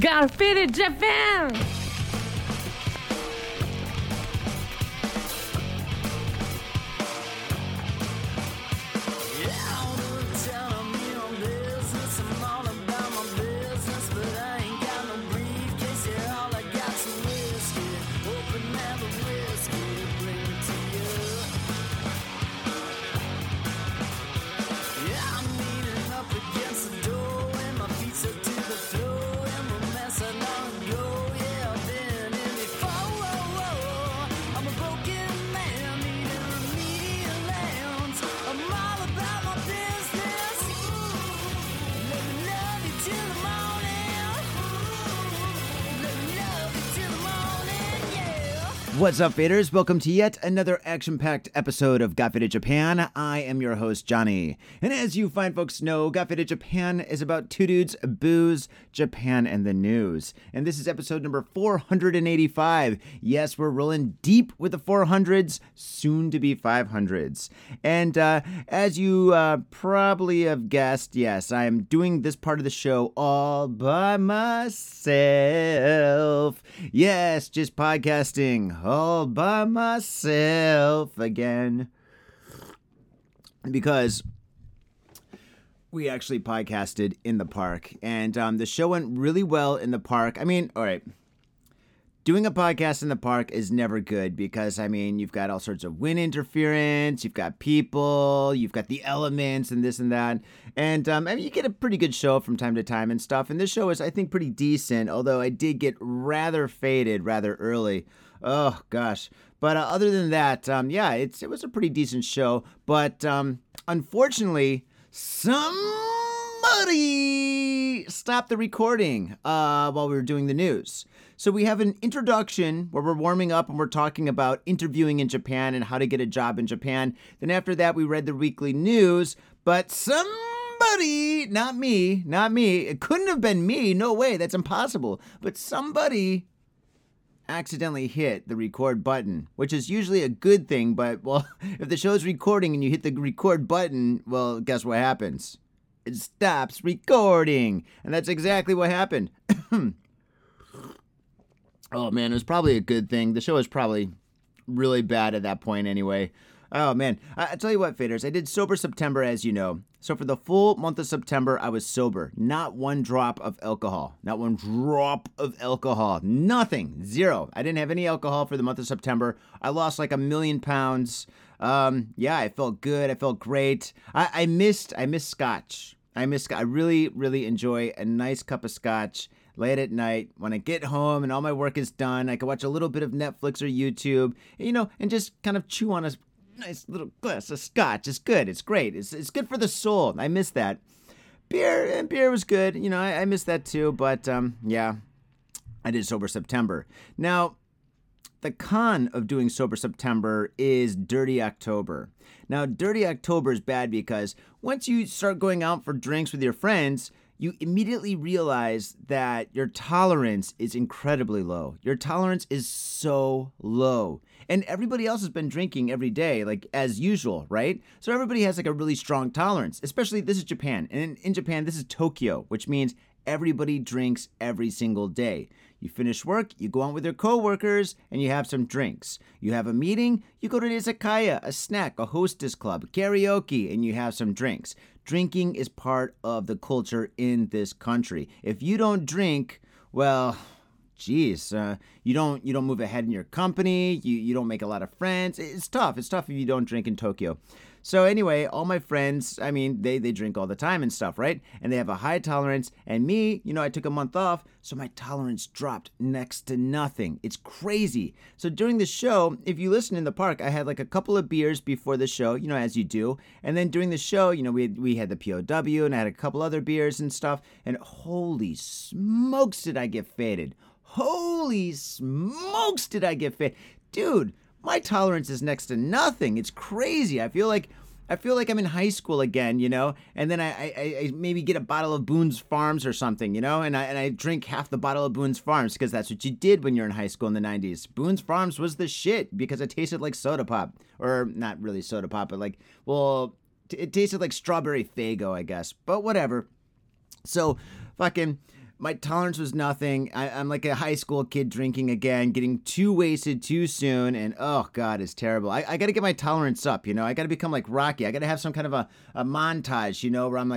Got Faded Japan! What's up, faders? Welcome to yet another action-packed episode of Got Faded Japan. I am your host, Johnny. And as you fine folks know, Got Faded Japan is about two dudes, booze, Japan, and the news. And this is episode number 485. Yes, we're rolling deep with the 400s, soon to be 500s. And as you probably have guessed, yes, I am doing this part of the show all by myself. Yes, just podcasting. All by myself again, because we actually podcasted in the park, and the show went really well in the park. I mean, all right, doing a podcast in the park is never good because, I mean, you've got all sorts of wind interference, you've got people, you've got the elements and this and that, and I mean, you get a pretty good show from time to time and stuff, and this show is, I think, pretty decent, although I did get rather faded rather early. Oh, gosh. But other than that, yeah, it was a pretty decent show. But unfortunately, somebody stopped the recording while we were doing the news. So we have an introduction where we're warming up and we're talking about interviewing in Japan and how to get a job in Japan. Then after that, we read the weekly news. But somebody, not me, it couldn't have been me. No way, that's impossible. But somebody accidentally hit the record button, which is usually a good thing, but, well, if the show's recording and you hit the record button, well, guess what happens? It stops recording, and that's exactly what happened. Oh, man, it was probably a good thing. The show was probably really bad at that point anyway. Oh, man. I tell you what, faders, I did Sober September, as you know. So for the full month of September, I was sober. Not one drop of alcohol. Not one drop of alcohol. Nothing. Zero. I didn't have any alcohol for the month of September. I lost like 1,000,000 pounds. Yeah, I felt good. I felt great. I missed scotch. I really, really enjoy a nice cup of scotch late at night, when I get home and all my work is done. I can watch a little bit of Netflix or YouTube, you know, and just kind of chew on a nice little glass of scotch. It's good. It's great. It's good for the soul. I miss that. Beer was good. You know, I miss that too. But yeah, I did Sober September. Now, the con of doing Sober September is Dirty October. Now, Dirty October is bad because once you start going out for drinks with your friends, you immediately realize that your tolerance is incredibly low. Your tolerance is so low. And everybody else has been drinking every day, like as usual, right? So everybody has like a really strong tolerance, especially this is Japan. And in Japan, this is Tokyo, which means everybody drinks every single day. You finish work, you go out with your coworkers, and you have some drinks. You have a meeting, you go to an izakaya, a snack, a hostess club, karaoke, and you have some drinks. Drinking is part of the culture in this country. If you don't drink, well, geez, you don't move ahead in your company, you don't make a lot of friends. It's tough if you don't drink in Tokyo. So anyway, all my friends, I mean, they drink all the time and stuff, right? And they have a high tolerance. And me, you know, I took a month off, so my tolerance dropped next to nothing. It's crazy. So during the show, if you listen in the park, I had like a couple of beers before the show, you know, as you do. And then during the show, you know, we had the POW and I had a couple other beers and stuff. And holy smokes, did I get faded. Holy smokes, did I get faded. Dude, my tolerance is next to nothing. It's crazy. I feel like I'm in high school again, you know, and then I maybe get a bottle of Boone's Farms or something, you know, and I drink half the bottle of Boone's Farms because that's what you did when you're in high school in the 90s. Boone's Farms was the shit because it tasted like soda pop, or not really soda pop, but like, well, it tasted like strawberry Faygo, I guess, but whatever. So fucking My tolerance was nothing. I'm like a high school kid drinking again, getting too wasted too soon, and oh God, it's terrible. I got to get my tolerance up, you know? I got to become like Rocky. I got to have some kind of a montage, you know, where I'm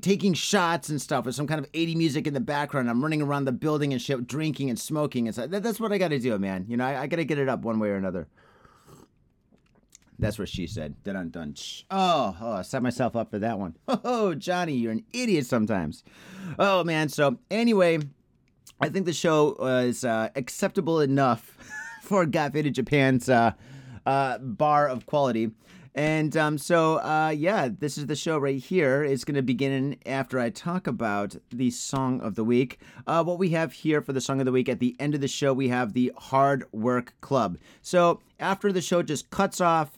taking shots and stuff with some kind of 80s music in the background. I'm running around the building and shit, drinking and smoking. And so that's what I got to do, man. You know, I got to get it up one way or another. That's what she said. Dun-dun-dun. Oh, I set myself up for that one. Oh, Johnny, you're an idiot sometimes. Oh, man. So anyway, I think the show is acceptable enough for Got Faded Japan's bar of quality. And so, this is the show right here. It's going to begin after I talk about the Song of the Week. What we have here for the Song of the Week, at the end of the show, we have the Hard Work Club. So after the show just cuts off,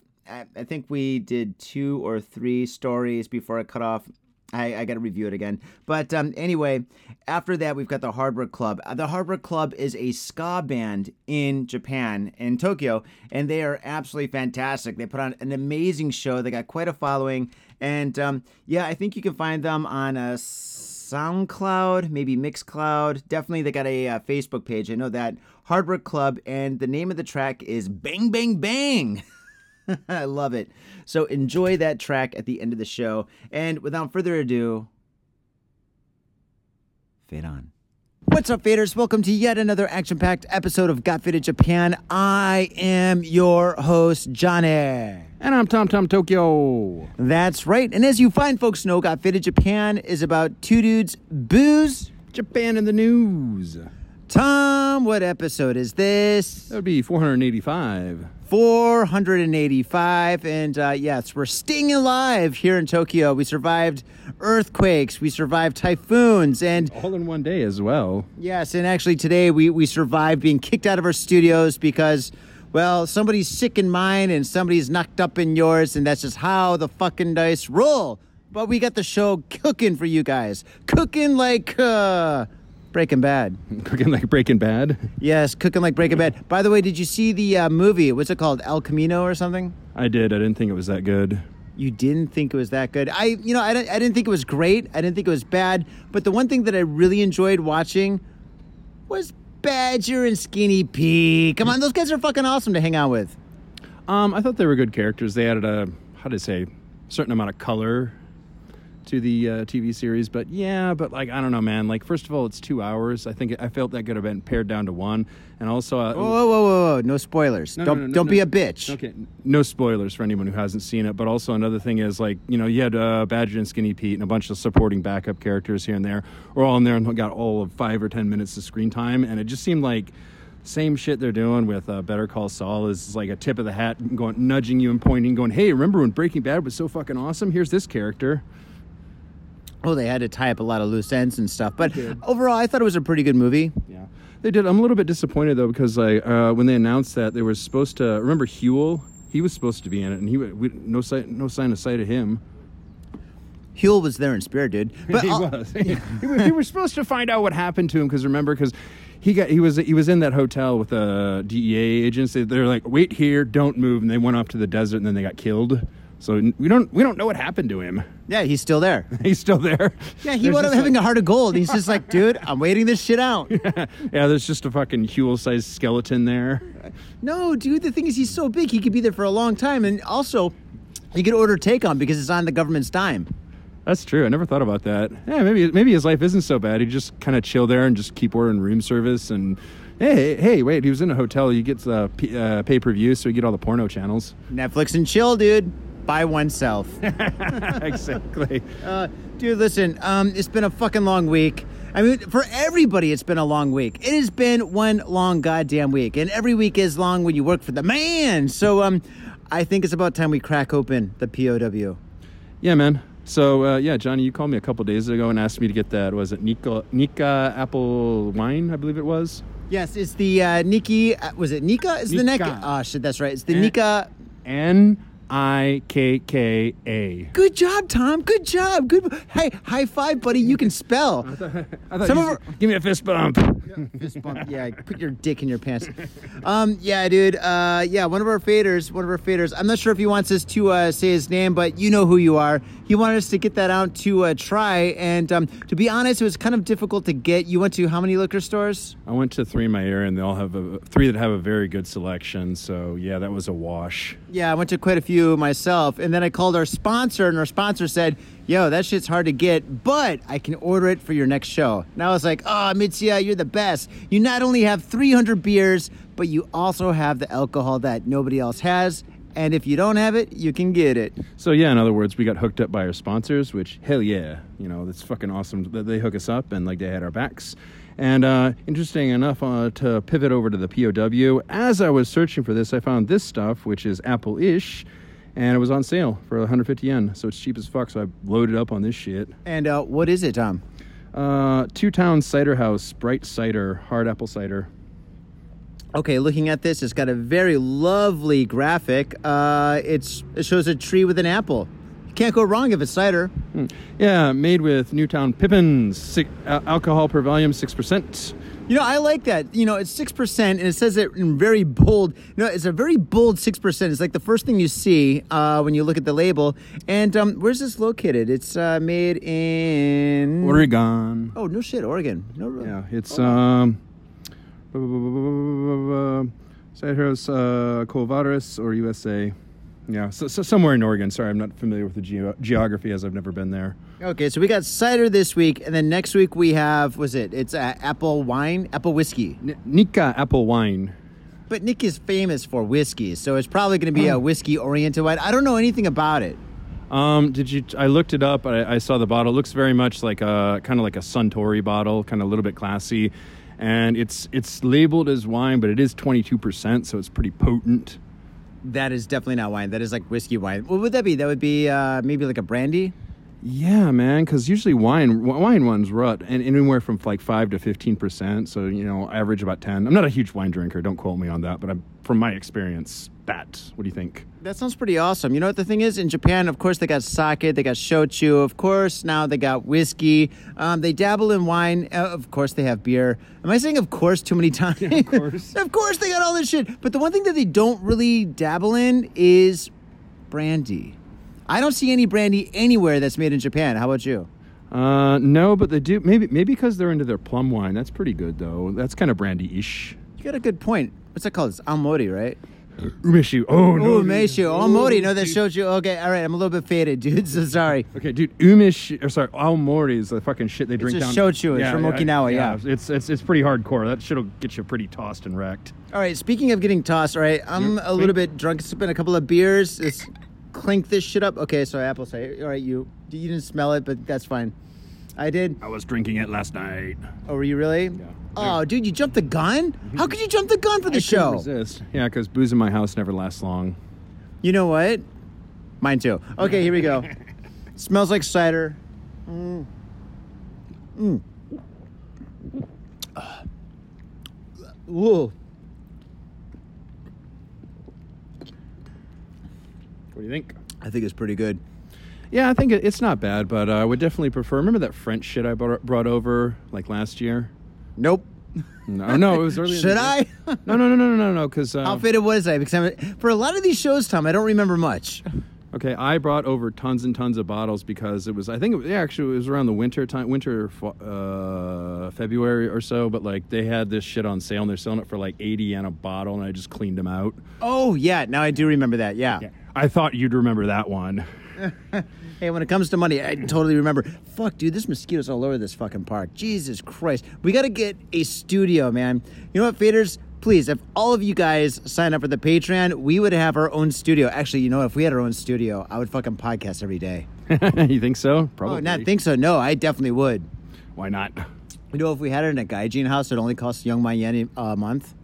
I think we did 2 or 3 stories before I cut off. I got to review it again. But anyway, after that, we've got the Hard Work Club. The Hard Work Club is a ska band in Japan, in Tokyo, and they are absolutely fantastic. They put on an amazing show. They got quite a following. And I think you can find them on SoundCloud, maybe Mixcloud. Definitely they got a Facebook page. I know that. Hard Work Club, and the name of the track is Bang Bang Bang. I love it. So enjoy that track at the end of the show. And without further ado, fade on. What's up, faders? Welcome to yet another action-packed episode of Got Faded Japan. I am your host, Johnny. And I'm Tom Tokyo. That's right. And as you fine folks know, Got Faded Japan is about two dudes, booze, Japan in the news. Tom, what episode is this? That would be 485. 485, and yes, we're staying alive here in Tokyo. We survived earthquakes, we survived typhoons, and all in one day as well. Yes, and actually today we survived being kicked out of our studios because, well, somebody's sick in mine and somebody's knocked up in yours, and that's just how the fucking dice roll. But we got the show cooking for you guys, cooking like Breaking Bad. Cooking like Breaking Bad? Yes, cooking like Breaking Bad. By the way, did you see the movie? What's it called? El Camino or something? I did. I didn't think it was that good. You didn't think it was that good? I didn't think it was great. I didn't think it was bad. But the one thing that I really enjoyed watching was Badger and Skinny Pete. Come on, those guys are fucking awesome to hang out with. I thought they were good characters. They added a certain amount of color to the TV series, but I don't know, man. Like, first of all, it's 2 hours. I think I felt that could have been pared down to 1, and also, whoa, no spoilers. Don't be a bitch. Okay, no spoilers for anyone who hasn't seen it. But also, another thing is, like, you know, you had Badger and Skinny Pete and a bunch of supporting backup characters here and there, or all in there, and got all of 5 or 10 minutes of screen time, and it just seemed like same shit they're doing with Better Call Saul is like a tip of the hat, going nudging you and pointing, going, "Hey, remember when Breaking Bad was so fucking awesome? Here's this character." Oh, they had to tie up a lot of loose ends and stuff. But overall, I thought it was a pretty good movie. Yeah, they did. I'm a little bit disappointed, though, because when they announced that, they were supposed to... Remember Huel? He was supposed to be in it, and no sign of sight of him. Huel was there in spirit, dude. But he was. We were supposed to find out what happened to him, because remember, he was in that hotel with DEA agents. They're like, wait here, don't move, and they went off to the desert, and then they got killed. So we don't know what happened to him. Yeah, he's still there. Yeah, he wound up having a heart of gold. He's just like, dude, I'm waiting this shit out. Yeah, there's just a fucking Huel-sized skeleton there. No, dude, the thing is, he's so big, he could be there for a long time. And also, he could order take-on because it's on the government's dime. That's true. I never thought about that. Yeah, maybe his life isn't so bad. He just kind of chill there and just keep ordering room service. And hey, wait, he was in a hotel. You get the pay-per-view, so you get all the porno channels. Netflix and chill, dude. By oneself. Exactly. Dude, listen, it's been a fucking long week. I mean, for everybody, it's been a long week. It has been one long goddamn week, and every week is long when you work for the man. So I think it's about time we crack open the POW. Yeah, man. So, Johnny, you called me a couple days ago and asked me to get that, was it Nikka apple wine, I believe it was? Yes, it's the Nikki, was it Nikka? It's Nikka. The neck. Oh, shit, that's right. It's the Nikka. And... Nikka. Good job, Tom. Good job. Good. Hey, high five, buddy. You can spell. Give me a fist bump. Yeah, fist bump. Yeah, put your dick in your pants. Yeah, dude. Yeah, one of our faders. I'm not sure if he wants us to say his name, but you know who you are. He wanted us to get that out to try, and to be honest, it was kind of difficult to get. You went to how many liquor stores? I went to three in my area, and they all have three that have a very good selection. So yeah, that was a wash. Yeah, I went to quite a few myself, and then I called our sponsor, and our sponsor said, yo, that shit's hard to get, but I can order it for your next show. And I was like, oh, Mitsuya, you're the best. You not only have 300 beers, but you also have the alcohol that nobody else has. And if you don't have it, you can get it. So, yeah, in other words, we got hooked up by our sponsors, which, hell yeah, you know, that's fucking awesome that they hook us up and, like, they had our backs. And interesting enough, to pivot over to the POW, as I was searching for this, I found this stuff, which is apple-ish, and it was on sale for 150 yen, so it's cheap as fuck, so I loaded up on this shit. And what is it, Tom? Two Towns Cider House, Sprite Cider, Hard Apple Cider. Okay, looking at this, it's got a very lovely graphic. It shows a tree with an apple. You can't go wrong if it's cider. Yeah, made with Newtown Pippins. Alcohol per volume, 6%. You know, I like that. You know, it's 6%, and it says it in very bold. You know, it's a very bold 6%. It's like the first thing you see when you look at the label. And where's this located? It's made in... Oregon. Oh, no shit, Oregon. No. Yeah, it's... Oh. Cideros Colvares or USA. Yeah, so somewhere in Oregon. Sorry, I'm not familiar with the geography as I've never been there. Okay, so we got cider this week, and then next week we have, it's apple wine, apple whiskey. Nikka apple wine. But Nick is famous for whiskey, so it's probably going to be a whiskey-oriented wine. I don't know anything about it. I looked it up. I saw the bottle. It looks very much like kind of like a Suntory bottle, kind of a little bit classy. And it's labeled as wine, but it is 22%, so it's pretty potent. That is definitely not wine. That is like whiskey wine. What would that be? That would be maybe like a brandy? Yeah, man, because usually wine ones rut and anywhere from like 5 to 15%, so, you know, average about 10. I'm not a huge wine drinker. Don't quote me on that, but from my experience, that. What do you think? That sounds pretty awesome. You know what the thing is? In Japan, of course, they got sake, they got shochu, of course. Now they got whiskey. They dabble in wine. Of course, they have beer. Am I saying of course too many times? Yeah, of course. Of course, they got all this shit. But the one thing that they don't really dabble in is brandy. I don't see any brandy anywhere that's made in Japan. How about you? No, but they do. Maybe because they're into their plum wine. That's pretty good, though. That's kind of brandy-ish. You got a good point. What's that called? It's amori, right? Umeshu. Oh, no. Umeshu. Aomori. No, that shows you. Okay, all right. I'm a little bit faded, dude. So sorry. Okay, dude. Umeshu. Or sorry, aomori is the fucking shit they drink down. It's shochu. It's from Okinawa, yeah. It's pretty hardcore. That shit'll get you pretty tossed and wrecked. All right, speaking of getting tossed, all right, I'm a little bit drunk. It's been a couple of beers. It's clink this shit up. Okay, so apple cider. All right, you didn't smell it, but that's fine. I did. I was drinking it last night. Oh, were you really? Yeah. Oh, dude, you jumped the gun? How could you jump the gun for the show? I couldn't resist. Yeah, because booze in my house never lasts long. You know what? Mine too. Okay, here we go. Smells like cider. Whoa. What do you think? I think it's pretty good. Yeah, I think it's not bad, but I would definitely prefer... Remember that French shit I brought over, like, last year? Nope. No, it was early. Should I? No, because... How faded was I? Because for a lot of these shows, Tom, I don't remember much. Okay, I brought over tons and tons of bottles because it was... it was around the winter February or so, but, like, they had this shit on sale, and they're selling it for, like, 80 yen a bottle, and I just cleaned them out. Oh, yeah, now I do remember that, yeah. I thought you'd remember that one. Hey, when it comes to money, I totally remember. Fuck, dude, this mosquito's all over this fucking park. Jesus Christ. We got to get a studio, man. You know what, faders? Please, if all of you guys sign up for the Patreon, we would have our own studio. Actually, you know what? If we had our own studio, I would fucking podcast every day. You think so? Probably. Oh, not think so. No, I definitely would. Why not? You know, if we had it in a Gaijin house, it only costs young my yen a month.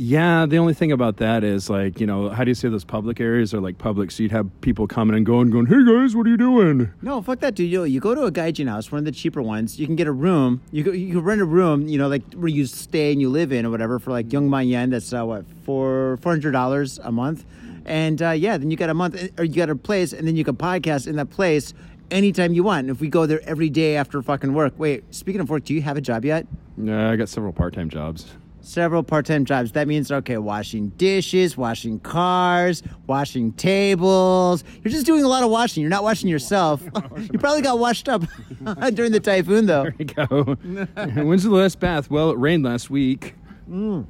Yeah, the only thing about that is, like, you know, how do you say those public areas are, like, public? So you'd have people coming and going, hey, guys, what are you doing? No, fuck that, dude. You go to a gaijin house, one of the cheaper ones. You can get a room. You can rent a room, you know, like, where you stay and you live in or whatever for, like, young man yen. That's, $400 a month. And then you got a month, or you got a place, and then you can podcast in that place anytime you want. And if we go there every day after fucking work. Wait, speaking of work, do you have a job yet? No, I got several part-time jobs. Several part-time jobs. That means, okay, washing dishes, washing cars, washing tables. You're just doing a lot of washing. You're not washing yourself. You probably got washed up during the typhoon, though. There we go. When's the last bath? Well, it rained last week. Mm.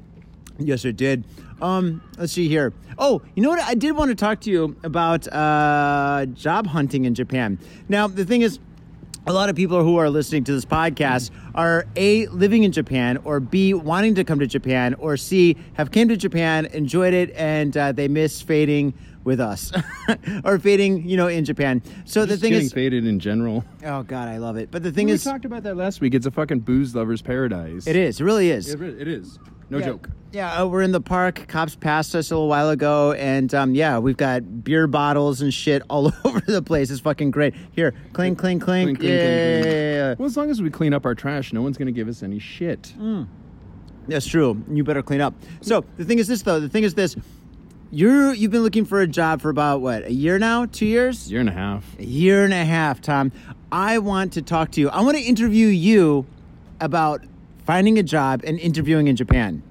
Yes, it did. Let's see here. Oh, you know what? I did want to talk to you about job hunting in Japan. Now, the thing is, a lot of people who are listening to this podcast are A, living in Japan, or B, wanting to come to Japan, or C, have came to Japan, enjoyed it, and they miss fading with us or fading, you know, in Japan. So the thing is, faded in general. Oh God, I love it. But the thing is, we talked about that last week. It's a fucking booze lovers paradise. It is. It really is. It is. No joke. Yeah, we're in the park. Cops passed us a little while ago, and we've got beer bottles and shit all over the place. It's fucking great. Here, clink, clink, clink. Yeah. Well, as long as we clean up our trash, no one's gonna give us any shit. Mm. That's true. You better clean up. So the thing is this, though. You've been looking for a job for about, what, a year now? 2 years? Year and a half. A year and a half, Tom. I want to talk to you. I want to interview you about finding a job and interviewing in Japan.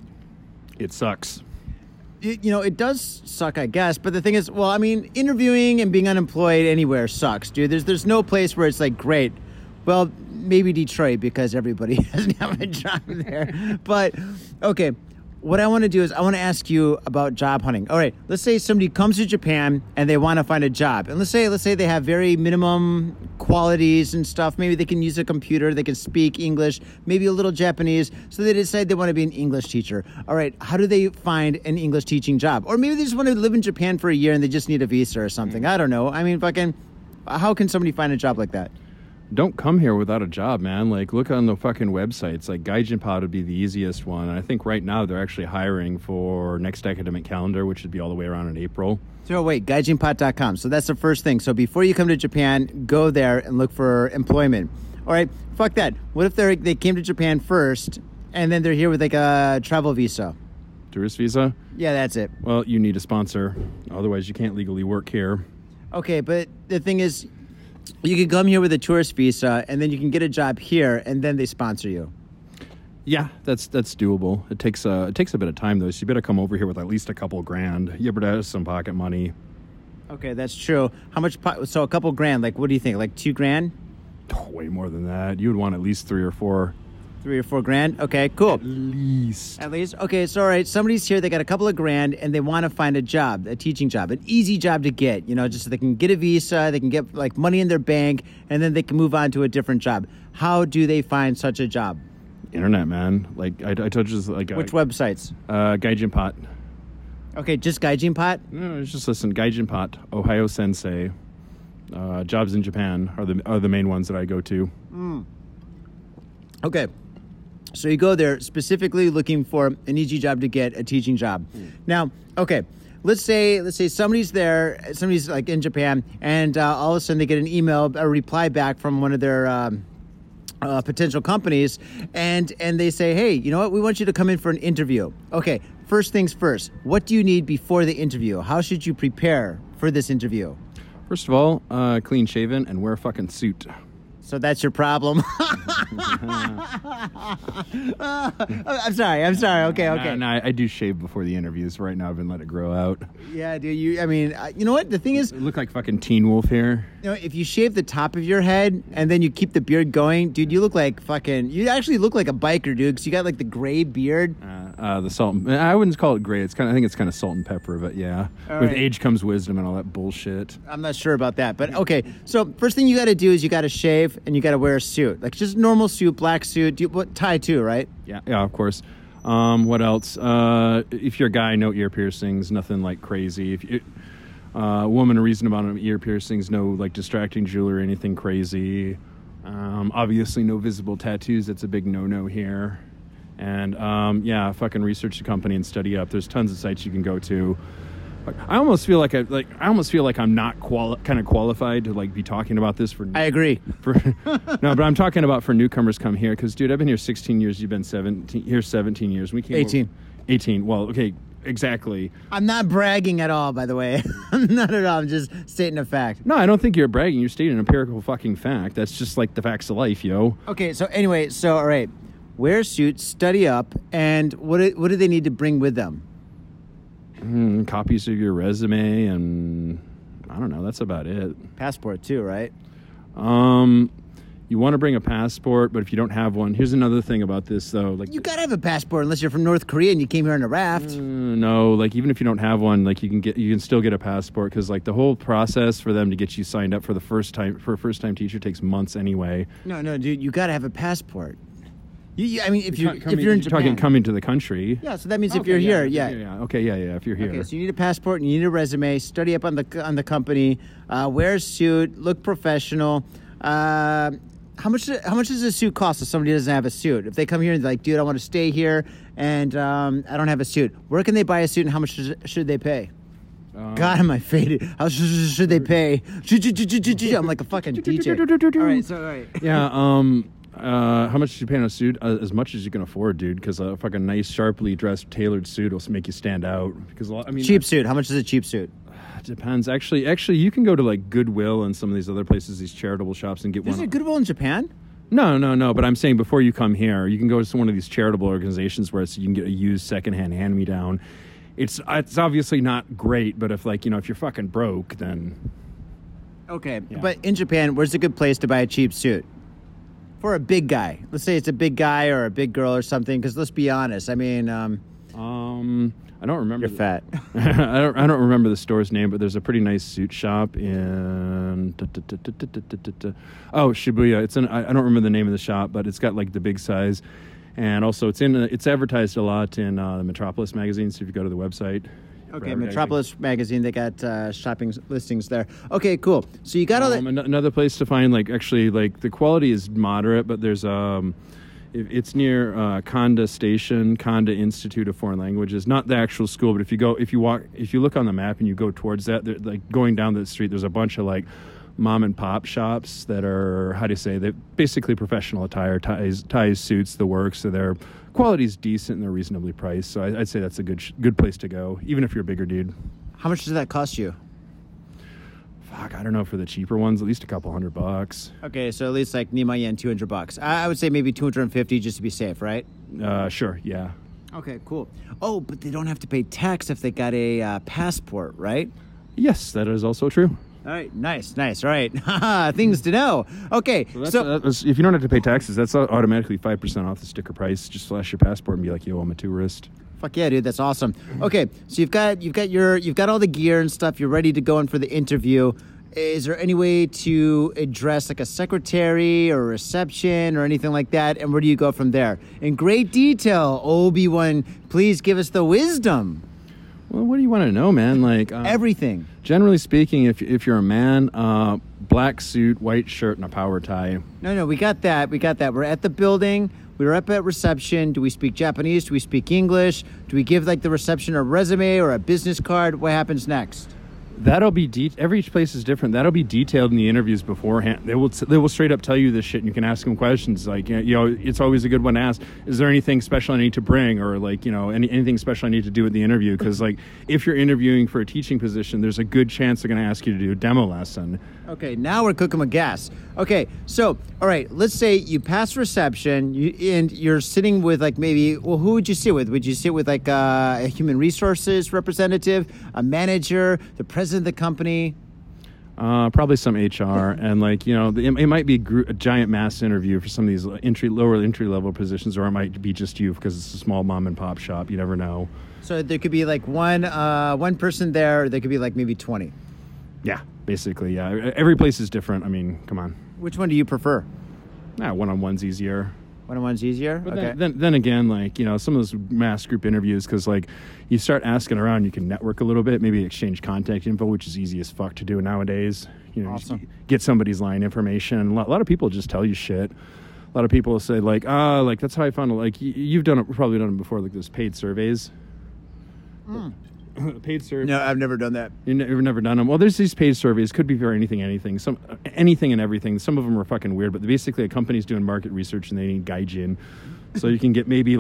It sucks. It does suck, I guess. But the thing is, well, I mean, interviewing and being unemployed anywhere sucks, dude. There's no place where it's like, great. Well, maybe Detroit, because everybody doesn't have a job there. But, okay. What I want to do is I want to ask you about job hunting. All right, let's say somebody comes to Japan and they want to find a job. And let's say they have very minimum qualities and stuff. Maybe they can use a computer, they can speak English, maybe a little Japanese. So they decide they want to be an English teacher. All right, how do they find an English teaching job? Or maybe they just want to live in Japan for a year and they just need a visa or something. I don't know. I mean, fucking, how can somebody find a job like that? Don't come here without a job, man. Like, look on the fucking websites. Like, Gaijinpot would be the easiest one. And I think right now they're actually hiring for next academic calendar, which should be all the way around in April. So, wait, gaijinpot.com. So that's the first thing. So before you come to Japan, go there and look for employment. All right, fuck that. What if they came to Japan first, and then they're here with, like, a travel visa? Tourist visa? Yeah, that's it. Well, you need a sponsor. Otherwise, you can't legally work here. Okay, but the thing is, you can come here with a tourist visa, and then you can get a job here, and then they sponsor you. Yeah, that's doable. It takes a bit of time, though, so you better come over here with at least a couple grand. You better have some pocket money. Okay, that's true. How much? So a couple grand. Like, what do you think? Like 2 grand? Oh, way more than that. You would want at least 3 or 4. 3 or 4 grand? Okay, cool. At least. Okay, so all right, somebody's here, they got a couple of grand, and they want to find a job, a teaching job, an easy job to get, just so they can get a visa, they can get, like, money in their bank, and then they can move on to a different job. How do they find such a job? Internet, man. Like, I told you this, like... Which websites? Gaijinpot. Okay, just Gaijinpot? No, just listen, Gaijinpot, Ohio Sensei, jobs in Japan are the main ones that I go to. Mm. Okay. So you go there specifically looking for an easy job to get, a teaching job. Mm. Now, okay, let's say somebody's there, somebody's like in Japan, and all of a sudden they get an email, a reply back from one of their potential companies, and they say, hey, you know what, we want you to come in for an interview. Okay, first things first, what do you need before the interview? How should you prepare for this interview? First of all, clean shaven and wear a fucking suit. So that's your problem. I'm sorry. Okay. No, I do shave before the interviews. Right now, I've been letting it grow out. Yeah, dude. You know what? The thing is, you look like fucking Teen Wolf here. If you shave the top of your head and then you keep the beard going, dude, you look like fucking. You actually look like a biker, dude, because you got like the gray beard. The salt. I wouldn't call it gray. I think it's kind of salt and pepper. But yeah, all with right. Age comes wisdom and all that bullshit. I'm not sure about that, but okay. So first thing you got to do is you got to shave. And you got to wear a suit, like just normal suit, black suit, tie too, right? Yeah, of course. What else? If you're a guy, no ear piercings, nothing like crazy. If you, a woman, a reasonable amount of ear piercings, no like distracting jewelry, anything crazy. Obviously, no visible tattoos. That's a big no-no here. And fucking research the company and study up. There's tons of sites you can go to. I almost feel like I'm not kind of qualified to like be talking about this for. I agree. But I'm talking about for newcomers come here because, dude, I've been here 16 years. You've been 17 years. We came 18. Well, okay, exactly. I'm not bragging at all, by the way. Not at all. I'm just stating a fact. No, I don't think you're bragging. You're stating an empirical fucking fact. That's just like the facts of life, yo. Okay, so anyway, so all right. Wear suits, study up, and what do they need to bring with them? Copies of your resume and, I don't know, that's about it. Passport too, right? You want to bring a passport, but if you don't have one, here's another thing about this, though. Like, you got to have a passport unless you're from North Korea and you came here on a raft. No, like, even if you don't have one, like, you can still get a passport because, like, the whole process for them to get you signed up for a first-time teacher takes months anyway. No, dude, you got to have a passport. I mean, if you're in Japan, coming to the country. Yeah, so that means if you're here. Okay, so you need a passport and you need a resume. Study up on the company. Wear a suit. Look professional. How much does a suit cost if somebody doesn't have a suit? If they come here and they're like, dude, I want to stay here and I don't have a suit. Where can they buy a suit and how much should they pay? God, am I faded? How should they pay? I'm like a fucking DJ. All right. Yeah, how much do you pay on a suit? As much as you can afford, dude, because a fucking nice, sharply dressed, tailored suit will make you stand out. Because cheap suit. How much is a cheap suit? It depends. Actually, you can go to, like, Goodwill and some of these other places, these charitable shops, and get one. Is there Goodwill in Japan? No. But I'm saying before you come here, you can go to one of these charitable organizations where you can get a used secondhand hand-me-down. It's obviously not great, but if, like, you know, if you're fucking broke, then... Okay, yeah. But in Japan, where's a good place to buy a cheap suit? For a big guy. Let's say it's a big guy or a big girl or something, because let's be honest. I mean... I don't remember. You're fat. I don't remember the store's name, but there's a pretty nice suit shop in... Oh, Shibuya. It's in... I don't remember the name of the shop, but it's got, like, the big size. And also, it's advertised a lot in the Metropolis magazine, so if you go to the website... Okay, Metropolis magazine, they got shopping listings there. Okay, cool. So you got all that... Another place to find, like, actually, like, the quality is moderate, but there's... It's near Kanda Station, Kanda Institute of Foreign Languages. Not the actual school, but if you look on the map and you go towards that, like going down the street, there's a bunch of like mom and pop shops that are they're basically professional attire, ties, suits, the works. So their quality's decent and they're reasonably priced. So I'd say that's a good place to go, even if you're a bigger dude. How much does that cost you? Fuck, I don't know. For the cheaper ones, at least a couple $100. Okay, so at least like Nima Yen, $200. I would say maybe 250 just to be safe, right? Sure, yeah. Okay, cool. Oh, but they don't have to pay tax if they got a passport, right? Yes, that is also true. All right, nice. All right, things to know. Okay, so if you don't have to pay taxes, that's automatically 5% off the sticker price. Just flash your passport and be like, yo, I'm a tourist. Fuck yeah, dude, that's awesome. Okay, so you've got all the gear and stuff. You're ready to go in for the interview. Is there any way to address like a secretary or reception or anything like that? And where do you go from there? In great detail, Obi-Wan, please give us the wisdom. Well, what do you want to know, man? Like everything. Generally speaking, if you're a man, black suit, white shirt, and a power tie. No, we got that. We're at the building. We were up at reception. Do we speak Japanese? Do we speak English? Do we give, like, the reception a resume or a business card? What happens next? That'll be every place is different. That'll be detailed in the interviews beforehand. They will straight up tell you this shit, and you can ask them questions. Like, you know, it's always a good one to ask. Is there anything special I need to bring, or like, you know, anything special I need to do at the interview? Because like, if you're interviewing for a teaching position, there's a good chance they're going to ask you to do a demo lesson. Okay, now we're cooking with gas. Okay, so all right, let's say you pass reception, and you're sitting with like maybe, well, who would you sit with? Would you sit with like a human resources representative, a manager, the president? Isn't the company probably some HR and like, you know, it might be a giant mass interview for some of these lower entry level positions, or it might be just you because it's a small mom and pop shop. You never know. So there could be like one person there, or there could be like maybe 20. Yeah, basically, yeah. Every place is different. I mean, come on. Which one do you prefer? One-on-one's easier. One-on-one's easier? But okay. Then again, like, you know, some of those mass group interviews, because, like, you start asking around, you can network a little bit, maybe exchange contact info, which is easy as fuck to do nowadays. You know, awesome. Just get somebody's line information. A lot of people just tell you shit. A lot of people say, like, like, that's how I found it. Like, you've probably done it before, like, those paid surveys. Mm. Paid survey. No, I've never done that. You've never done them? Well, there's these paid surveys. Could be for anything. Some anything and everything. Some of them are fucking weird, but basically a company's doing market research and they need gaijin. So you can get maybe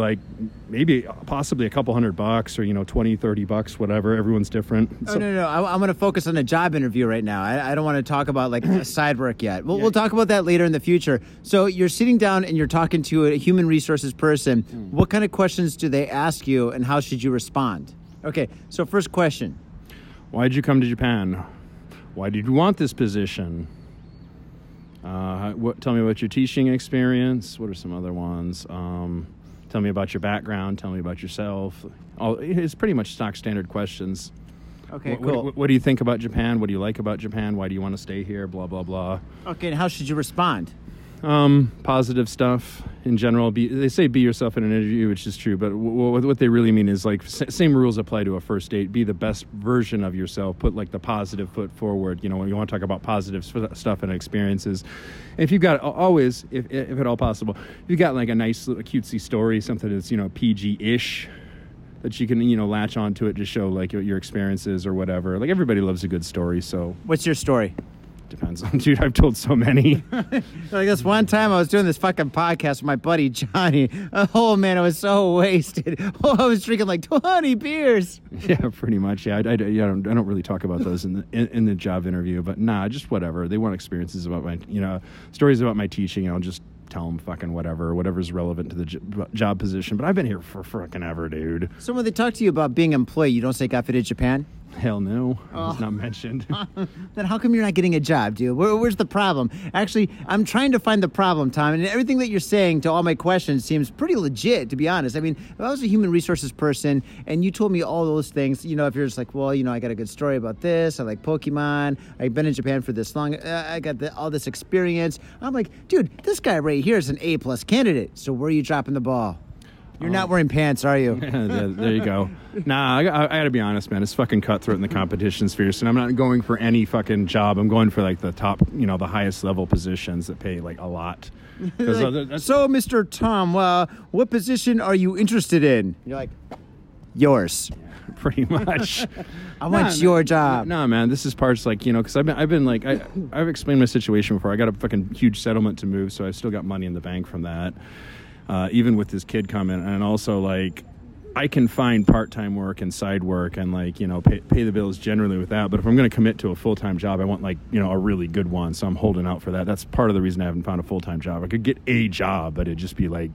possibly a couple $100 or, you know, 20, $30, whatever. Everyone's different. Oh, so, no. I'm going to focus on a job interview right now. I don't want to talk about side work yet. We'll talk about that later in the future. So you're sitting down and you're talking to a human resources person. Mm. What kind of questions do they ask you and how should you respond? Okay. So first question. Why did you come to Japan? Why did you want this position? Tell me about your teaching experience. What are some other ones? Tell me about your background. Tell me about yourself. It's pretty much stock standard questions. Okay, cool. What do you think about Japan? What do you like about Japan? Why do you want to stay here? Blah, blah, blah. Okay, and how should you respond? Positive stuff in general. They say be yourself in an interview, which is true, but what they really mean is same rules apply to a first date. Be the best version of yourself. Put the positive foot forward. You know, when you want to talk about positive stuff and experiences, if you've got if at all possible, you've got a nice little cutesy story, something that's, you know, PG-ish that you can, you know, latch onto it to show your experiences or whatever. Everybody loves a good story. So what's your story? Depends on, dude. I've told so many. This one time I was doing this fucking podcast with my buddy Johnny. Oh man, I was so wasted. Oh, I was drinking 20 beers. Yeah, pretty much. Yeah, I don't really talk about those in the job interview. But just whatever. They want experiences about my, you know, stories about my teaching. I'll just tell them fucking whatever's relevant to the job position. But I've been here for fucking ever, dude. So when they talk to you about being an employee, you don't say Got Faded Japan? Hell no. Oh. It's not mentioned. Then how come you're not getting a job, dude? Where's the problem? Actually, I'm trying to find the problem, Tom, and everything that you're saying to all my questions seems pretty legit, to be honest. I mean, if I was a human resources person and you told me all those things, you know, if you're just I got a good story about this, I like Pokemon, I've been in Japan for this long, I got all this experience. I'm like, dude, this guy right here is an A+ candidate, so where are you dropping the ball? You're not wearing pants, are you? There you go. Nah, I gotta be honest, man. It's fucking cutthroat and the competition's fierce. And I'm not going for any fucking job. I'm going for the top, you know, the highest level positions that pay a lot. So, Mr. Tom, what position are you interested in? You're like, yours. Yeah, pretty much. Your job. Nah, man. This is parts because I've explained my situation before. I got a fucking huge settlement to move, so I still got money in the bank from that. Even with this kid coming, and also I can find part-time work and side work and pay the bills generally with that. But if I'm going to commit to a full-time job, I want a really good one. So I'm holding out for that. That's part of the reason I haven't found a full-time job. I could get a job, but it'd just be in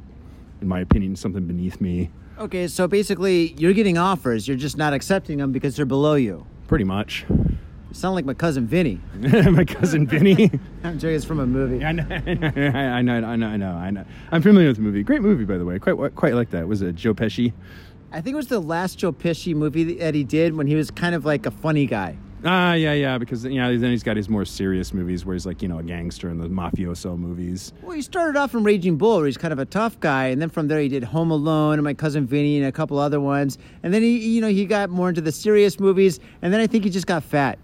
my opinion, something beneath me. Okay, so basically you're getting offers. You're just not accepting them because they're below you. Pretty much. Sound like my cousin Vinny. My cousin Vinny? I'm joking, it's from a movie. Yeah, I know. I'm familiar with the movie. Great movie, by the way. Quite like that. Was it Joe Pesci? I think it was the last Joe Pesci movie that he did when he was kind of a funny guy. Yeah, because, you know, then he's got his more serious movies where he's a gangster in the mafioso movies. Well, he started off from Raging Bull where he's kind of a tough guy, and then from there he did Home Alone and My Cousin Vinny and a couple other ones, and then he got more into the serious movies, and then I think he just got fat.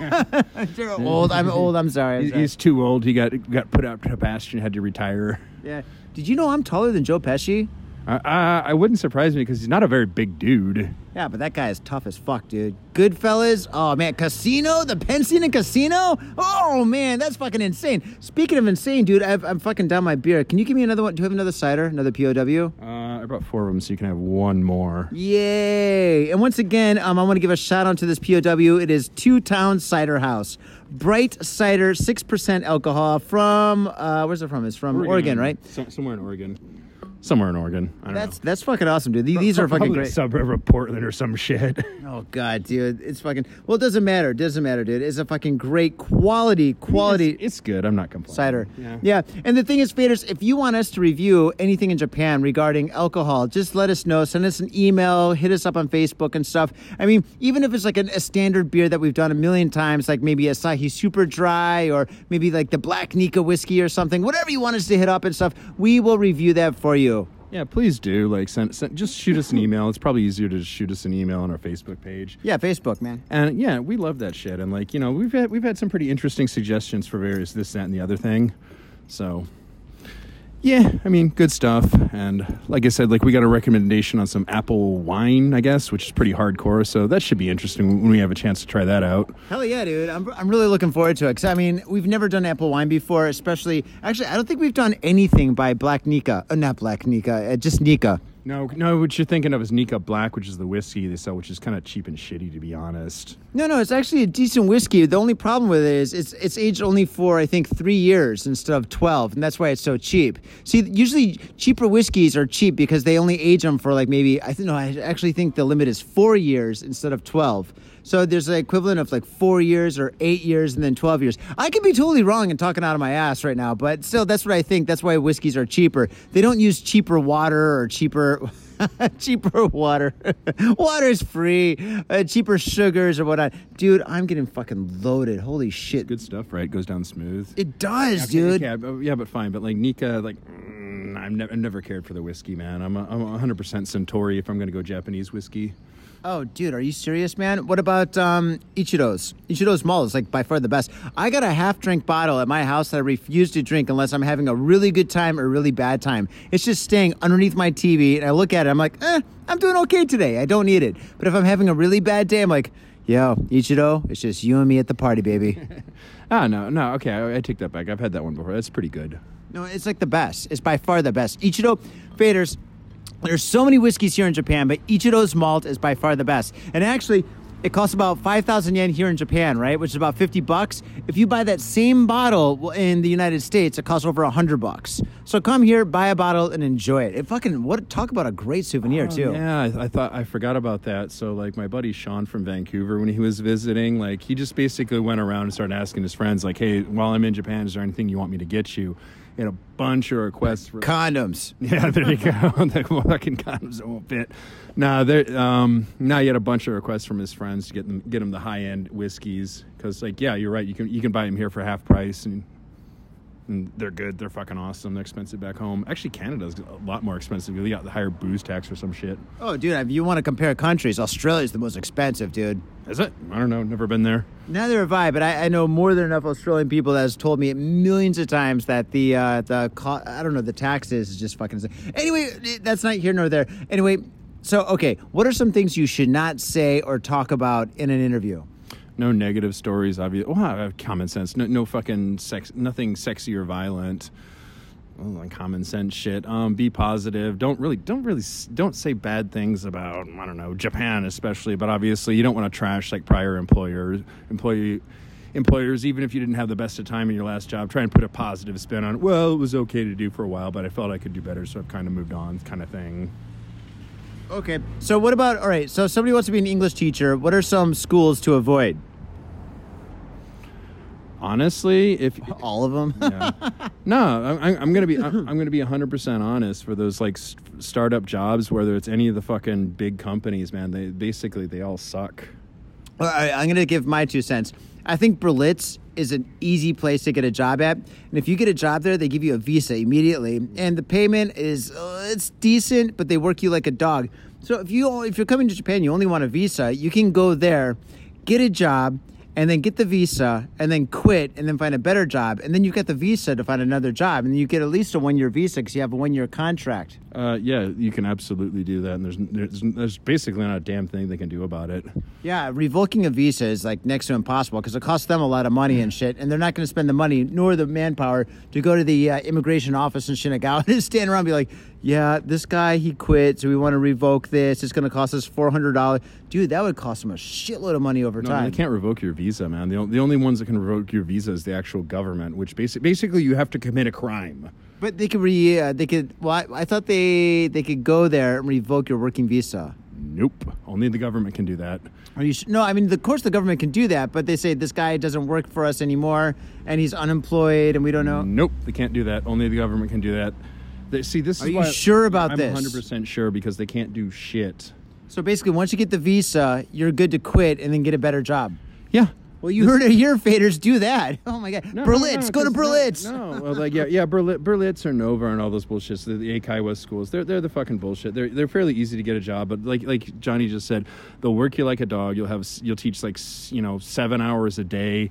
Yeah. You're old. I'm old. I'm sorry. He's too old. He got put out to a bastion, had to retire. Yeah. Did you know I'm taller than Joe Pesci? I wouldn't surprise me because he's not a very big dude. Yeah, but that guy is tough as fuck, dude. Goodfellas. Oh, man. Casino? The pen scene in Casino? Oh, man. That's fucking insane. Speaking of insane, dude, I'm fucking down my beer. Can you give me another one? Do you have another cider? Another POW? I brought four of them, so you can have one more. Yay. And once again, I want to give a shout out to this POW. It is Two Towns Cider House. Bright cider, 6% alcohol from, where's it from? It's from Oregon right? Somewhere in Oregon. I don't know. That's fucking awesome, dude. These are fucking great. Suburb of Portland or some shit. Oh, God, dude. It's fucking... Well, it doesn't matter. dude. It's a fucking great quality... It's good. I'm not complaining. Cider. Yeah. And the thing is, Faders, if you want us to review anything in Japan regarding alcohol, just let us know. Send us an email. Hit us up on Facebook and stuff. I mean, even if it's a standard beer that we've done a million times, maybe Asahi Super Dry or maybe the Black Nikka whiskey or something, whatever you want us to hit up and stuff, we will review that for you. Yeah, please do. Just shoot us an email. It's probably easier to just shoot us an email on our Facebook page. Yeah, Facebook, man. And yeah, we love that shit. And we've had some pretty interesting suggestions for various this, that, and the other thing. So Yeah, I mean, good stuff. And like I said, like we got a recommendation on some apple wine, I guess, which is pretty hardcore. So that should be interesting when we have a chance to try that out. Hell yeah, dude. I'm really looking forward to it. Because, I mean, we've never done apple wine before, especially... Actually, I don't think we've done anything by Black Nikka. Not Black Nikka. Just Nikka. No, what you're thinking of is Nikka Black, which is the whiskey they sell, which is kind of cheap and shitty, to be honest. No, it's actually a decent whiskey. The only problem with it is it's aged only for, I think, 3 years instead of 12, and that's why it's so cheap. See, usually cheaper whiskeys are cheap because they only age them for like maybe, I actually think the limit is 4 years instead of 12. So there's an equivalent of like 4 years or 8 years and then 12 years. I could be totally wrong and talking out of my ass right now, but still, that's what I think. That's why whiskeys are cheaper. They don't use cheaper water or cheaper water. Water's free. Cheaper sugars or whatnot. Dude, I'm getting fucking loaded. Holy shit. Good stuff, right? Goes down smooth. It does, okay, dude. Yeah, but fine. But like Nikka, like... I've never cared for the whiskey, man. I'm 100% Suntory if I'm going to go Japanese whiskey. Oh, dude, are you serious, man? What about Ichiro's? Ichiro's Malt is, like, by far the best. I got a half-drink bottle at my house that I refuse to drink unless I'm having a really good time or a really bad time. It's just staying underneath my TV, and I look at it, I'm like, I'm doing okay today. I don't need it. But if I'm having a really bad day, I'm like, yo, Ichiro, it's just you and me at the party, baby. No, okay, I take that back. I've had that one before. That's pretty good. No, it's like the best. It's by far the best. Ichiro, Faders, there's so many whiskeys here in Japan, but Ichiro's Malt is by far the best. And actually, it costs about 5,000 yen here in Japan, right? Which is about $50. If you buy that same bottle in the United States, it costs over $100. So come here, buy a bottle, and enjoy it. Talk about a great souvenir, too. Yeah, I forgot about that. So, like, my buddy Sean from Vancouver, when he was visiting, like, he just basically went around and started asking his friends, like, hey, while I'm in Japan, is there anything you want me to get you? And a bunch of requests for condoms. Yeah, there you go. The fucking condoms that won't fit. Now you had a bunch of requests from his friends to get him the high end whiskeys because, like, yeah, you're right. You can buy them here for half price and they're good. They're fucking awesome. They're expensive back home. Actually, Canada's a lot more expensive. They got the higher booze tax or some shit. Oh, dude, if you want to compare countries, Australia's the most expensive, dude. Is it? I don't know. Never been there. Neither have I, but I know more than enough Australian people that has told me millions of times that the taxes is just fucking... Anyway, that's not here nor there. Anyway, so, okay, what are some things you should not say or talk about in an interview? No negative stories, obviously. Oh, common sense. No fucking sex. Nothing sexy or violent. Oh, common sense shit. Be positive. Don't say bad things about, I don't know, Japan especially. But obviously, you don't want to trash like prior employers. Even if you didn't have the best of time in your last job, try and put a positive spin on it. Well, it was okay to do for a while, but I felt I could do better, so I've kind of moved on, kind of thing. Okay, so what about, all right, so somebody wants to be an English teacher. What are some schools to avoid? Honestly, if... All of them? Yeah. No, I'm going to be 100% honest for those, like, startup jobs, whether it's any of the fucking big companies, man. They all suck. All right, I'm going to give my 2 cents. I think Berlitz is an easy place to get a job at. And if you get a job there, they give you a visa immediately. And the payment is, it's decent, but they work you like a dog. So if you're coming to Japan, you only want a visa, you can go there, get a job, and then get the visa, and then quit, and then find a better job. And then you get the visa to find another job. And you get at least a 1-year visa because you have a 1-year contract. Yeah, you can absolutely do that. And there's basically not a damn thing they can do about it. Yeah, revoking a visa is like next to impossible because it costs them a lot of money and shit. And they're not going to spend the money nor the manpower to go to the immigration office in Shinagawa and stand around and be like, yeah, this guy, he quit, so we want to revoke this. It's going to cost us $400. Dude, that would cost him a shitload of money over time. No, they can't revoke your visa, man. The only ones that can revoke your visa is the actual government, which basically you have to commit a crime. But they could I thought they could go there and revoke your working visa. Nope. Only the government can do that. Are you no, I mean, of course the government can do that, but they say this guy doesn't work for us anymore, and he's unemployed, and we don't know. Nope, they can't do that. Only the government can do that. Are you sure about this? I'm 100% sure because they can't do shit. So basically, once you get the visa, you're good to quit and then get a better job. Yeah. Well, you heard it here, faders. Do that. Oh, my God. No, Berlitz. No, go to Berlitz. No. Well, like, yeah, Berlitz or Nova and all those bullshits, the Akai West schools, they're the fucking bullshit. They're fairly easy to get a job, but like Johnny just said, they'll work you like a dog. You'll teach, like, 7 hours a day,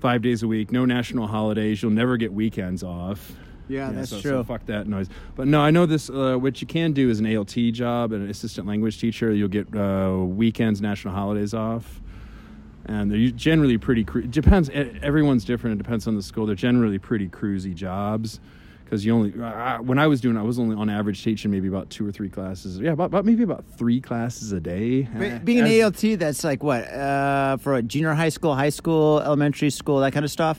5 days a week, no national holidays. You'll never get weekends off. Yeah, that's true. So fuck that noise. But no, I know this, what you can do is an ALT job, an assistant language teacher. You'll get weekends, national holidays off. And they're generally pretty, depends, everyone's different. It depends on the school. They're generally pretty cruisy jobs. Because you only, when I was doing, I was only on average teaching maybe about two or three classes. Yeah, about maybe about three classes a day. Being an ALT, that's like what? For a junior high school, elementary school, that kind of stuff?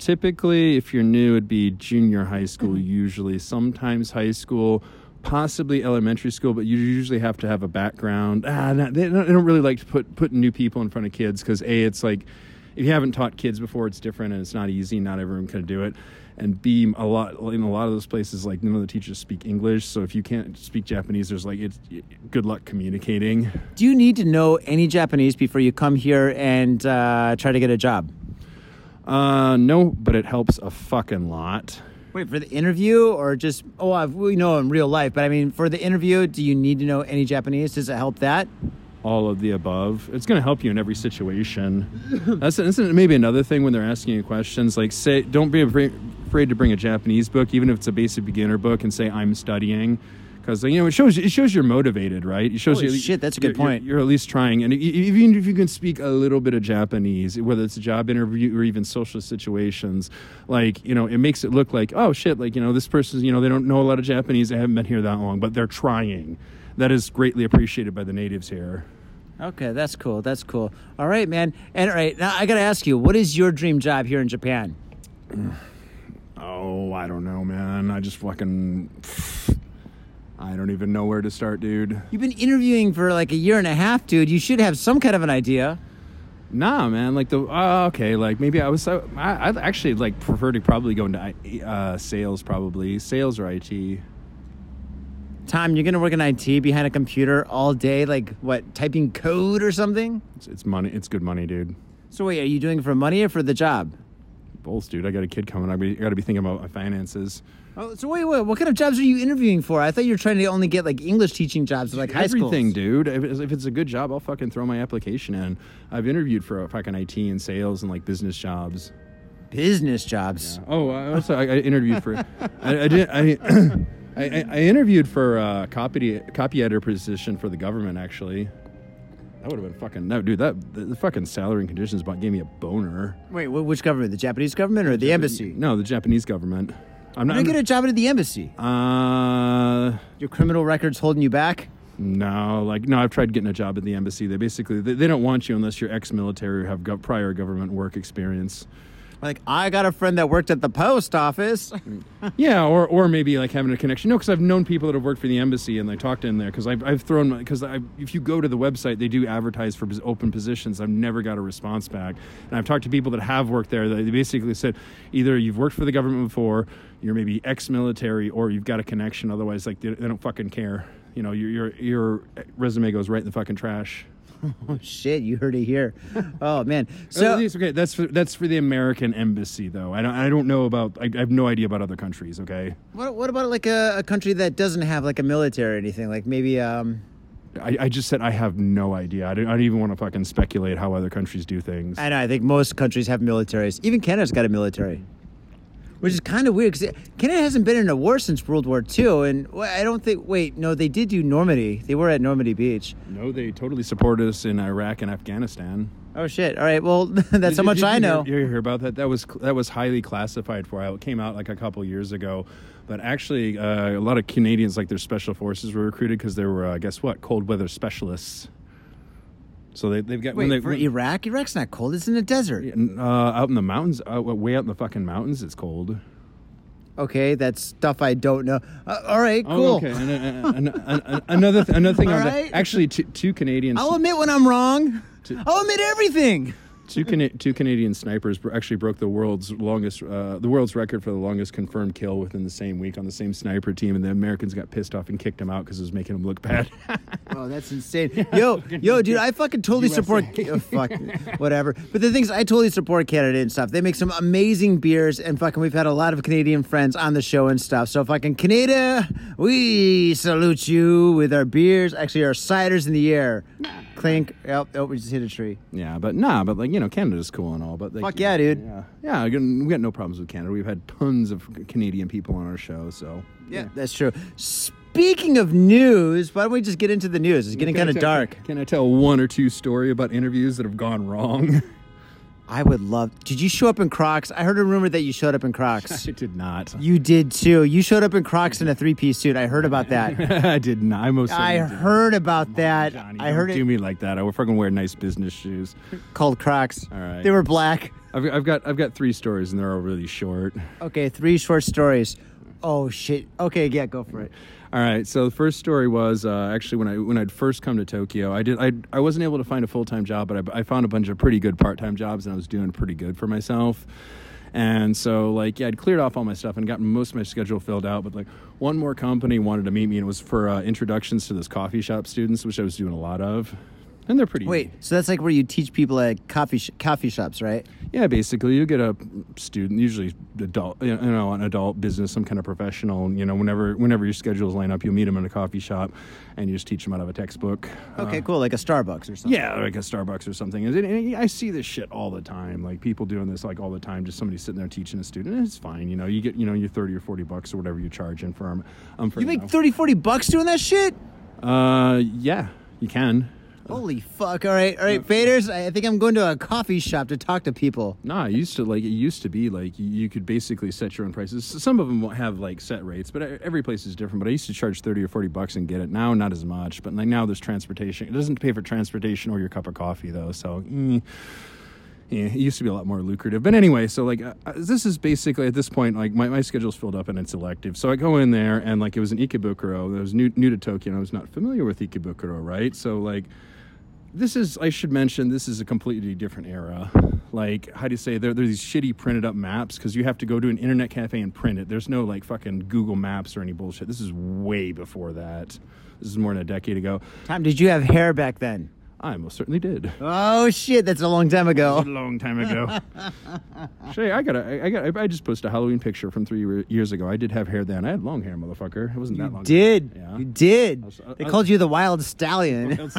Typically, if you're new, it'd be junior high school usually. Sometimes high school, possibly elementary school, but you usually have to have a background. They don't really like to put new people in front of kids because A, it's like, if you haven't taught kids before, it's different and it's not easy. Not everyone can do it. And B, in a lot of those places, like none of the teachers speak English. So if you can't speak Japanese, there's like, it's good luck communicating. Do you need to know any Japanese before you come here and try to get a job? No, but it helps a fucking lot. Wait, for the interview or just, we know in real life, but I mean, for the interview, do you need to know any Japanese? Does it help that? All of the above. It's going to help you in every situation. That's maybe another thing when they're asking you questions. Like, say, don't be afraid to bring a Japanese book, even if it's a basic beginner book, and say, I'm studying. Because, you know, it shows you're motivated, right? It shows that's a good point. You're at least trying. And even if you can speak a little bit of Japanese, whether it's a job interview or even social situations, like, you know, it makes it look like, oh, shit, like, you know, this person, you know, they don't know a lot of Japanese. They haven't been here that long, but they're trying. That is greatly appreciated by the natives here. Okay, that's cool. That's cool. All right, man. And all right, now I got to ask you, what is your dream job here in Japan? Oh, I don't know, man. I don't even know where to start, dude. You've been interviewing for like a year and a half, dude. You should have some kind of an idea. Nah, man. Like I'd actually like prefer to probably go into sales, probably. Sales or IT. Tom, you're going to work in IT behind a computer all day, like, what, typing code or something? It's money. It's good money, dude. So, wait, are you doing it for money or for the job? Both, dude. I got a kid coming. I got to be thinking about my finances. Oh, so, wait, what kind of jobs are you interviewing for? I thought you were trying to only get, like, English teaching jobs at, like, high schools. Everything, dude. If it's a good job, I'll fucking throw my application in. I've interviewed for fucking IT and sales and, like, business jobs. Business jobs? Yeah. Oh, I interviewed for... I interviewed for a copy editor position for the government, actually. That would have been fucking... No, dude, the fucking salary and conditions gave me a boner. Wait, which government? The Japanese government or the embassy? No, the Japanese government. How did you get a job at the embassy? Your criminal record's holding you back? No, I've tried getting a job at the embassy. They basically... They don't want you unless you're ex-military or have prior government work experience. Like, I got a friend that worked at the post office. Yeah, or maybe, like, having a connection. No, because I've known people that have worked for the embassy, and they talked in there. Because if you go to the website, they do advertise for open positions. I've never got a response back. And I've talked to people that have worked there. They basically said, either you've worked for the government before, you're maybe ex-military, or you've got a connection. Otherwise, like, they don't fucking care. You know, your resume goes right in the fucking trash. Oh, shit, you heard it here. Oh, man. So okay, that's for the American embassy, though. I don't know about... I have no idea about other countries, okay? What about, like, a country that doesn't have, like, a military or anything? Like, maybe... I just said I have no idea. I don't even want to fucking speculate how other countries do things. I know. I think most countries have militaries. Even Canada's got a military. Which is kind of weird, because Canada hasn't been in a war since World War II, and I don't think... Wait, no, they did do Normandy. They were at Normandy Beach. No, they totally supported us in Iraq and Afghanistan. Oh, shit. All right, well, that's how much I know. Did you hear about that? That was highly classified for it. It came out, like, a couple years ago. But actually, a lot of Canadians, like, their special forces were recruited because they were, guess what, cold weather specialists. So they've got... Iraq? Iraq's not cold. It's in the desert. Out in the mountains. Way out in the fucking mountains, it's cold. Okay, that's stuff I don't know. All right, cool. Okay. Another thing. Right. Actually, two Canadians... I'll admit when I'm wrong. I'll admit everything. Two Canadian snipers actually broke the world's record for the longest confirmed kill within the same week on the same sniper team, and the Americans got pissed off and kicked them out because it was making them look bad. Oh, that's insane. Yeah, yo, dude, I fucking totally USA. Support... fuck, whatever. But the thing is, I totally support Canada and stuff. They make some amazing beers, and fucking we've had a lot of Canadian friends on the show and stuff. So fucking Canada, we salute you with our beers, actually our ciders in the air. Clank out, we just hit a tree. Yeah, but nah, but like, you know, Canada's cool and all, but like, fuck yeah, dude. Yeah, we got no problems with Canada. We've had tons of Canadian people on our show, so yeah, that's true. Speaking of news, why don't we just get into the news? It's getting kind of dark. Can I tell one or two story about interviews that have gone wrong? I would love... Did you show up in Crocs? I heard a rumor that you showed up in Crocs. I did not. You did, too. You showed up in Crocs in a three-piece suit. I heard about that. I did not. I heard about that. Johnny, I heard it. Do me like that. I would fucking wear nice business shoes. Called Crocs. All right. They were black. I've got three stories, and they're all really short. Okay, three short stories. Oh, shit. Okay, yeah, go for it. All right, so the first story was actually when I'd first come to Tokyo, I wasn't able to find a full-time job, but I found a bunch of pretty good part-time jobs, and I was doing pretty good for myself. And so, like, yeah, I'd cleared off all my stuff and gotten most of my schedule filled out, but, like, one more company wanted to meet me, and it was for introductions to this coffee shop students, which I was doing a lot of. And they're pretty... Wait, so that's like where you teach people at coffee shops, right? Yeah, basically. You get a student, usually adult, you know, an adult business, some kind of professional. You know, whenever your schedules line up, you'll meet them in a coffee shop and you just teach them out of a textbook. Okay, cool. Like a Starbucks or something. Yeah, like a Starbucks or something. And I see this shit all the time. Like, people doing this, like, all the time. Just somebody sitting there teaching a student. And it's fine. You know, you get, you know, your 30 or 40 bucks or whatever you're charging for them. You make 30, 40 bucks doing that shit? Yeah, you can. Holy fuck. All right, faders, I think I'm going to a coffee shop to talk to people. Nah, it used to be like you could basically set your own prices. Some of them have like set rates, but every place is different. But I used to charge 30 or 40 bucks and get it. Now, not as much. But like now there's transportation. It doesn't pay for transportation or your cup of coffee, though. So, yeah, it used to be a lot more lucrative. But anyway, so like this is basically at this point, like my schedule's filled up and it's elective. So I go in there and like it was in Ikebukuro. I was new to Tokyo and I was not familiar with Ikebukuro, right? So like... I should mention, this is a completely different era. Like, how do you say, there's these shitty printed up maps because you have to go to an internet cafe and print it. There's no, like, fucking Google Maps or any bullshit. This is way before that. This is more than a decade ago. Tom, did you have hair back then? I most certainly did. Oh, shit, that's a long time ago. That's a long time ago. Shay, I just posted a Halloween picture from 3 years ago. I did have hair then. I had long hair, motherfucker. It wasn't that long ago. You did. They called you the Wild Stallion.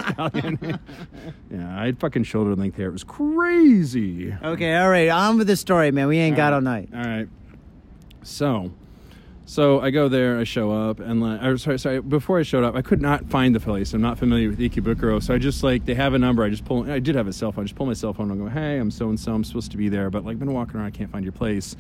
Yeah, I had fucking shoulder length hair. It was crazy. Okay, all right. On with the story, man. We ain't got all night. All right. So I go there, I show up, and like, sorry, before I showed up, I could not find the place. I'm not familiar with Ikebukuro, so I just, like, they have a number. I did have a cell phone. I just pull my cell phone and go, hey, I'm so-and-so. I'm supposed to be there, but, like, been walking around. I can't find your place.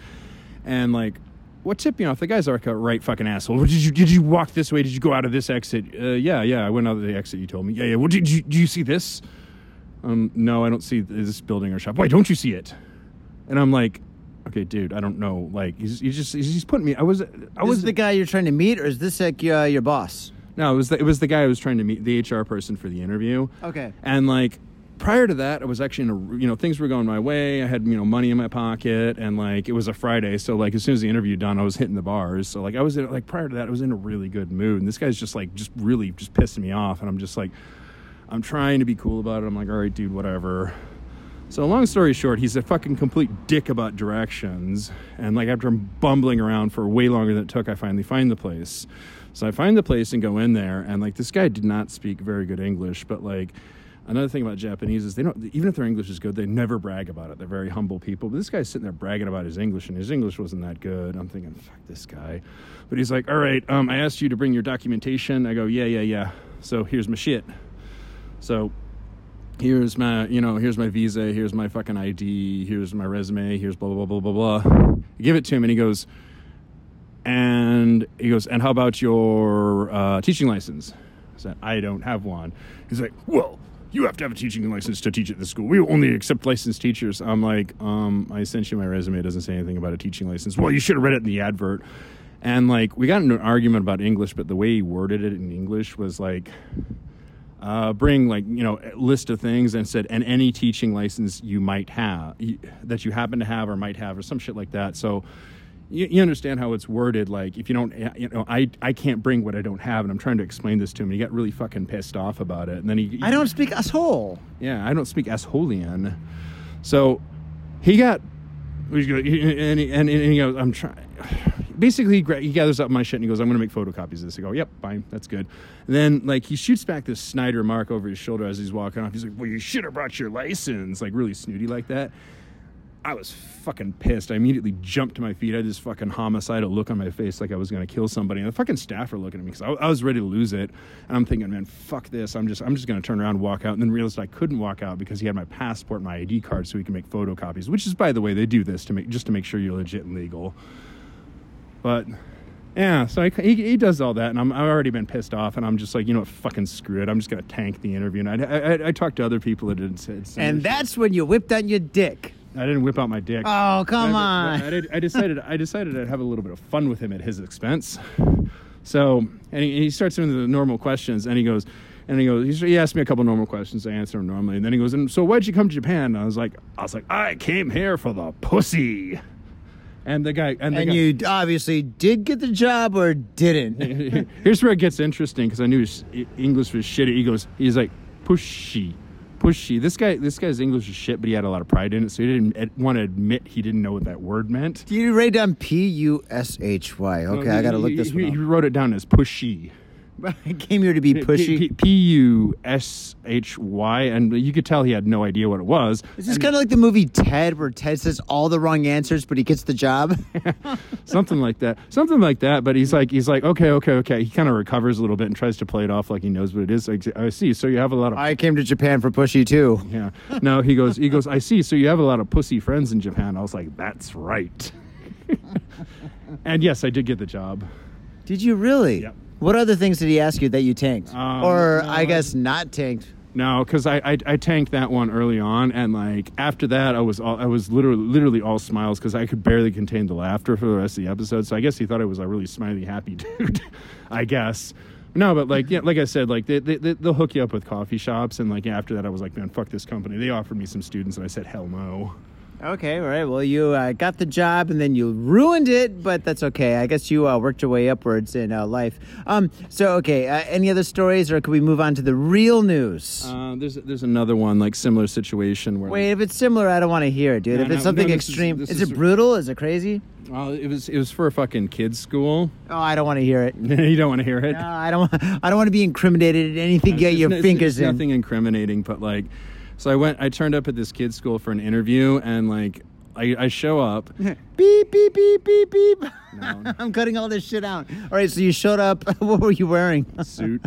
And, like, what tipped me off? The guy's like a right fucking asshole. Did you walk this way? Did you go out of this exit? Yeah, I went out of the exit you told me. Yeah. Well, do you see this? No, I don't see this building or shop. Why don't you see it? And I'm like... Okay, dude, I don't know. Like, he's putting me... Is this the guy you're trying to meet, or is this, like, your boss? No, it was the guy I was trying to meet, the HR person for the interview. Okay. And, like, prior to that, I was actually in a... You know, things were going my way. I had, you know, money in my pocket, and, like, it was a Friday, so, like, as soon as the interview done, I was hitting the bars. So, like, prior to that, I was in a really good mood, and this guy's just really pissing me off, and I'm just, like... I'm trying to be cool about it. I'm like, all right, dude, whatever... So long story short, he's a fucking complete dick about directions. And like after I'm bumbling around for way longer than it took, I finally find the place. So I find the place and go in there. And like this guy did not speak very good English. But like another thing about Japanese is they don't, even if their English is good, they never brag about it. They're very humble people. But this guy's sitting there bragging about his English and his English wasn't that good. I'm thinking, fuck this guy. But he's like, all right, I asked you to bring your documentation. I go, yeah. So here's my shit. So... Here's my visa, here's my fucking ID, here's my resume, here's blah, blah, blah, blah, blah, blah. I give it to him, and he goes, and how about your teaching license? I said, I don't have one. He's like, well, you have to have a teaching license to teach at this school. We only accept licensed teachers. I'm like, I sent you my resume. It doesn't say anything about a teaching license. Well, you should have read it in the advert. And, like, we got into an argument about English, but the way he worded it in English was, like... bring like, you know, a list of things and said, and any teaching license you might have that you happen to have or might have or some shit like that. So you understand how it's worded. Like if you don't, you know, I can't bring what I don't have. And I'm trying to explain this to him. And he got really fucking pissed off about it. And then I don't speak asshole. Yeah. I don't speak assholian. So he got, and he goes, I'm trying. basically he gathers up my shit and he goes, I'm going to make photocopies of this. I go, yep, fine, that's good. And then, like, he shoots back this snide remark over his shoulder as he's walking off. He's like, well, you should have brought your license. Like, really snooty like that. I was fucking pissed. I immediately jumped to my feet. I had this fucking homicidal look on my face like I was going to kill somebody. And the fucking staff were looking at me because I was ready to lose it. And I'm thinking, man, fuck this. I'm just going to turn around and walk out. And then realized I couldn't walk out because he had my passport and my ID card so he can make photocopies, which is, by the way, they do this to make sure you're legit and legal. But, yeah, so he does all that. And I've already been pissed off. And I'm just like, you know what, fucking screw it. I'm just going to tank the interview. And I talked to other people that had said something. And that's when you whipped out your dick. I didn't whip out my dick. Oh, come on. I decided I'd have a little bit of fun with him at his expense. So, and he starts doing the normal questions, and he goes, he asked me a couple normal questions. I answer them normally. And then he goes, and so why'd you come to Japan? And I was like, I came here for the pussy. And the guy... And the guy, you obviously did get the job or didn't. Here's where it gets interesting, because I knew his English was shitty. He's like, pushy. Pushy. This guy's English is shit, but he had a lot of pride in it, so he didn't want to admit he didn't know what that word meant. You write down Pushy. Okay, I gotta look this one up. He wrote it down as pushy. I came here to be pushy. Pushy, and you could tell he had no idea what it was. Is this kind of like the movie Ted, where Ted says all the wrong answers, but he gets the job? Something like that. But he's like, okay. He kind of recovers a little bit and tries to play it off like he knows what it is. Like, I see. So you have a lot of. I came to Japan for pushy too. Yeah. No, he goes. I see. So you have a lot of pussy friends in Japan. I was like, that's right. And yes, I did get the job. Did you really? Yep. What other things did he ask you that you tanked? I guess not tanked. No, because I tanked that one early on, and like after that I was literally all smiles because I could barely contain the laughter for the rest of the episode. So I guess he thought I was a really smiley, happy dude. I guess. No, but like, yeah, like I said, like they'll hook you up with coffee shops, and like after that I was like, man, fuck this company. They offered me some students, and I said, hell no. Okay, all right. Well, you got the job, and then you ruined it, but that's okay. I guess you worked your way upwards in life. Any other stories, or could we move on to the real news? There's another one, like, similar situation. Where wait, like, if it's similar, I don't want to hear it, dude. No, if it's something extreme. Is it brutal? Is it crazy? It was for a fucking kids' school. Oh, I don't want to hear it. You don't want to hear it? No, I don't want to be incriminated at anything you get your fingers in. Nothing incriminating, but, like... So I turned up at this kid's school for an interview, and like I show up. Beep, beep, beep, beep, beep. No. I'm cutting all this shit out. All right, so you showed up. What were you wearing? Suit.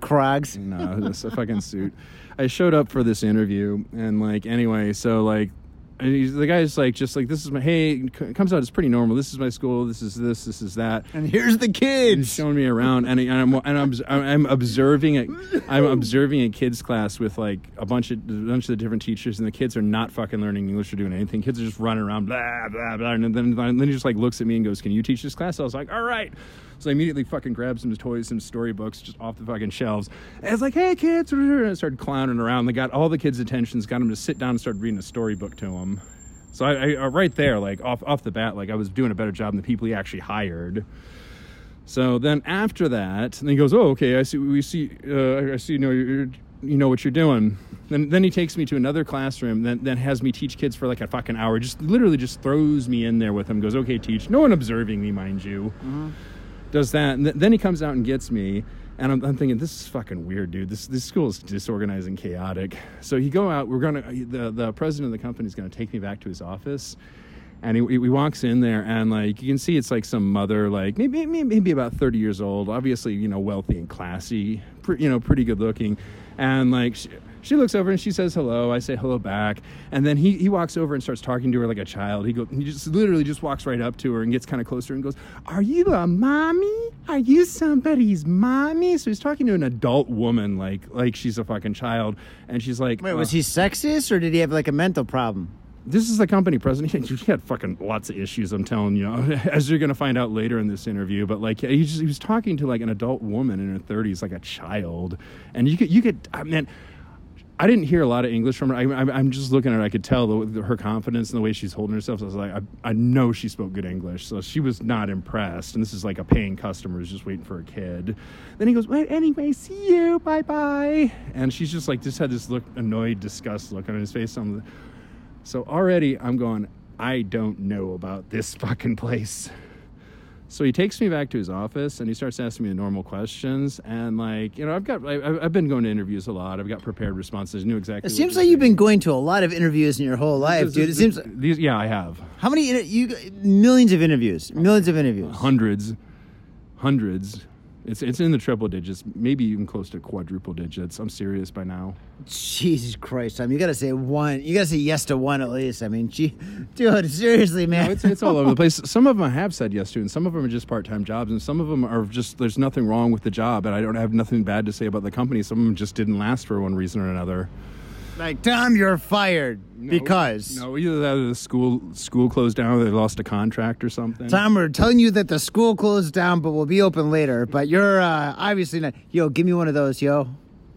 Crocs. No, it's a fucking suit. I showed up for this interview, and like anyway, so like the guy's like, just like, this is my, hey, comes out, it's pretty normal. This is my school. This is this. This is that. And here's the kids. He's showing me around, and I'm observing a kids class with like a bunch of the different teachers, and the kids are not fucking learning English or doing anything. Kids are just running around, blah blah blah, and then he just like looks at me and goes, "Can you teach this class?" I was like, "All right." So I immediately fucking grabbed some toys, some storybooks just off the fucking shelves. And I was like, hey, kids. And I started clowning around. They got all the kids' attentions, got them to sit down and started reading a storybook to them. So I right there, like off the bat, like I was doing a better job than the people he actually hired. So then after that, and he goes, oh, okay, I see, you know what you're doing. Then he takes me to another classroom, then has me teach kids for like a fucking hour. Just literally just throws me in there with him, goes, okay, teach. No one observing me, mind you. Mm-hmm. Does that, and then he comes out and gets me, and I'm thinking, this is fucking weird, dude. This school is disorganized and chaotic. So he go out. The president of the company is gonna take me back to his office, and he walks in there, and like you can see, it's like some mother, like maybe about 30 years old, obviously, you know, wealthy and classy, pretty good looking, and like. She looks over and she says hello. I say hello back. And then he walks over and starts talking to her like a child. He just literally just walks right up to her and gets kind of closer and goes, are you a mommy? Are you somebody's mommy? So he's talking to an adult woman like she's a fucking child. And she's like... Wait, was he sexist or did he have like a mental problem? This is the company president. He had fucking lots of issues, I'm telling you, as you're going to find out later in this interview. But like he was talking to like an adult woman in her 30s, like a child. And you could I mean... I didn't hear a lot of English from her. I'm just looking at her. I could tell her confidence and the way she's holding herself. So I was like, I know she spoke good English. So she was not impressed. And this is like a paying customer who's just waiting for a kid. Then he goes, well, anyway, see you. Bye-bye. And she's just like, just had this look, annoyed, disgust look on his face. So already I'm going, I don't know about this fucking place. So he takes me back to his office and he starts asking me the normal questions. And like, you know, I've been going to interviews a lot. I've got prepared responses. Knew exactly. It seems like you've been going to a lot of interviews in your whole life, dude. It seems like these. Yeah, I have. How many? Millions of interviews. Millions of interviews. Hundreds. It's in the triple digits, maybe even close to quadruple digits. I'm serious by now. Jesus Christ, Tom! You gotta say one. You gotta say yes to one at least. I mean, gee, dude, seriously, man. No, it's all over the place. Some of them I have said yes to, and some of them are just part-time jobs, and some of them are just there's nothing wrong with the job, and I don't have nothing bad to say about the company. Some of them just didn't last for one reason or another. Like, Tom, you're fired because... No, either that or the school closed down or they lost a contract or something. Tom, we're telling you that the school closed down but will be open later, but you're obviously not... Yo, give me one of those, yo.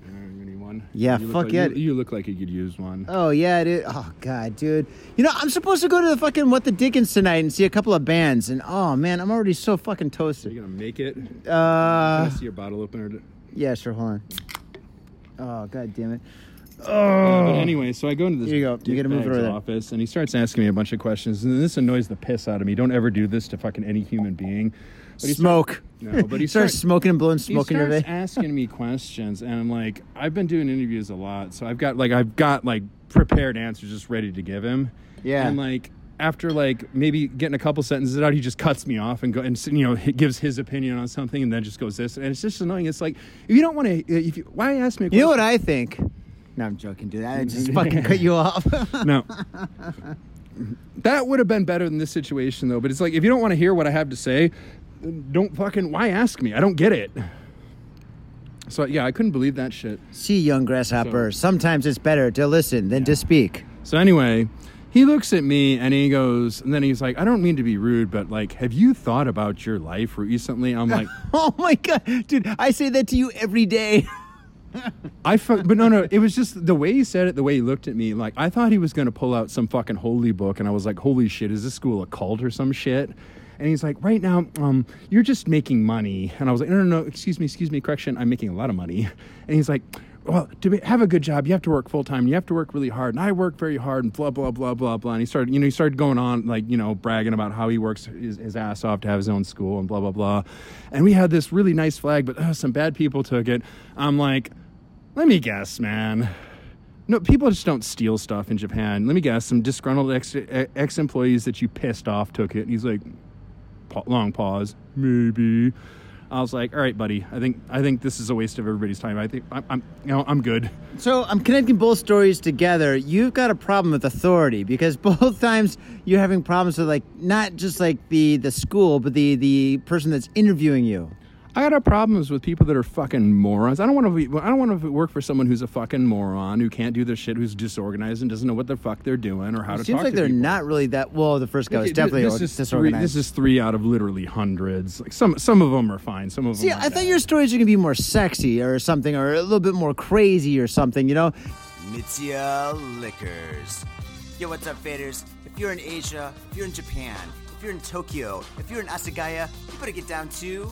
You need one? Yeah, fuck yeah. You look like you could use one. Oh, yeah, dude. Oh, God, dude. You know, I'm supposed to go to the fucking What the Dickens tonight and see a couple of bands, and oh, man, I'm already so fucking toasted. Are you going to make it? Can I see your bottle opener? Yeah, sure, hold on. Oh, God damn it. Oh. But anyway, so I go into this office and he starts asking me a bunch of questions, and this annoys the piss out of me. Don't ever do this to fucking any human being. But he starts smoking and blowing smoke in your veins. He starts asking me questions, and I'm like, I've been doing interviews a lot, so I've got prepared answers just ready to give him. Yeah, and like after like maybe getting a couple sentences out, he just cuts me off and gives his opinion on something, and then just goes this, and it's just annoying. It's like if you don't want to, why ask me a question? You know what I think? No, I'm joking, dude. I just fucking cut you off. No. That would have been better than this situation, though. But it's like, if you don't want to hear what I have to say, don't fucking... Why ask me? I don't get it. So, yeah, I couldn't believe that shit. See, young grasshopper, sometimes it's better to listen than to speak. So, anyway, he looks at me and he goes... And then he's like, I don't mean to be rude, but, like, have you thought about your life recently? I'm like... Oh, my God. Dude, I say that to you every day. But no, it was just the way he said it, the way he looked at me. Like, I thought he was going to pull out some fucking holy book, and I was like, holy shit, is this school a cult or some shit? And he's like, right now, you're just making money. And I was like, no, excuse me, correction, I'm making a lot of money. And he's like, well, to have a good job, you have to work full-time, you have to work really hard, and I work very hard, and blah, blah, blah, blah, blah. And he started going on, like, you know, bragging about how he works his ass off to have his own school, and blah, blah, blah. And we had this really nice flag, but some bad people took it. I'm like... Let me guess, man. No, people just don't steal stuff in Japan. Let me guess. Some disgruntled ex-employees that you pissed off took it. And he's like, long pause. Maybe. I was like, all right, buddy. I think this is a waste of everybody's time. I think I'm good. So I'm connecting both stories together. You've got a problem with authority because both times you're having problems with like not just like the school, but the person that's interviewing you. I got problems with people that are fucking morons. I don't want to work for someone who's a fucking moron, who can't do their shit, who's disorganized and doesn't know what the fuck they're doing or how to talk to people. It seems like they're not really that... Well, the first guy was definitely disorganized. This is 3 out of literally hundreds. Like some of them are fine. Some of them aren't. See, I thought your stories are going to be more sexy or something, or a little bit more crazy or something, you know? Mitsuya Liquors. Yo, what's up, faders? If you're in Asia, if you're in Japan, if you're in Tokyo, if you're in Asagaya, you better get down to...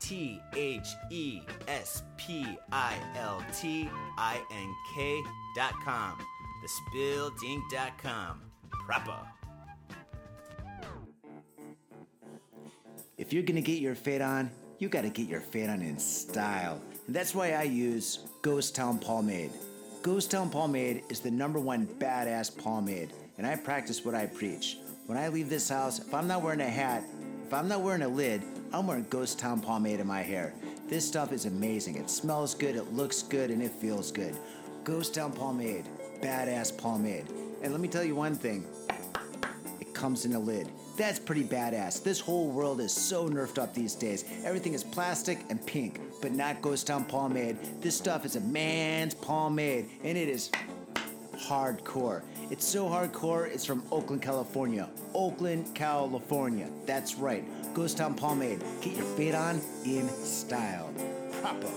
thespiltink.com. Thespiltink.com. Proper. If you're going to get your fade on, you got to get your fade on in style. And that's why I use Ghost Town Pomade. Ghost Town Pomade is the #1 badass pomade, and I practice what I preach. When I leave this house, if I'm not wearing a hat, if I'm not wearing a lid, I'm wearing Ghost Town Pomade in my hair. This stuff is amazing. It smells good, it looks good, and it feels good. Ghost Town Pomade, badass pomade. And let me tell you one thing, it comes in a lid. That's pretty badass. This whole world is so nerfed up these days. Everything is plastic and pink, but not Ghost Town Pomade. This stuff is a man's pomade, and it is hardcore. It's so hardcore, it's from Oakland, California. Oakland, California. That's right. Ghost Town Pomade. Get your fade on in style. Proper.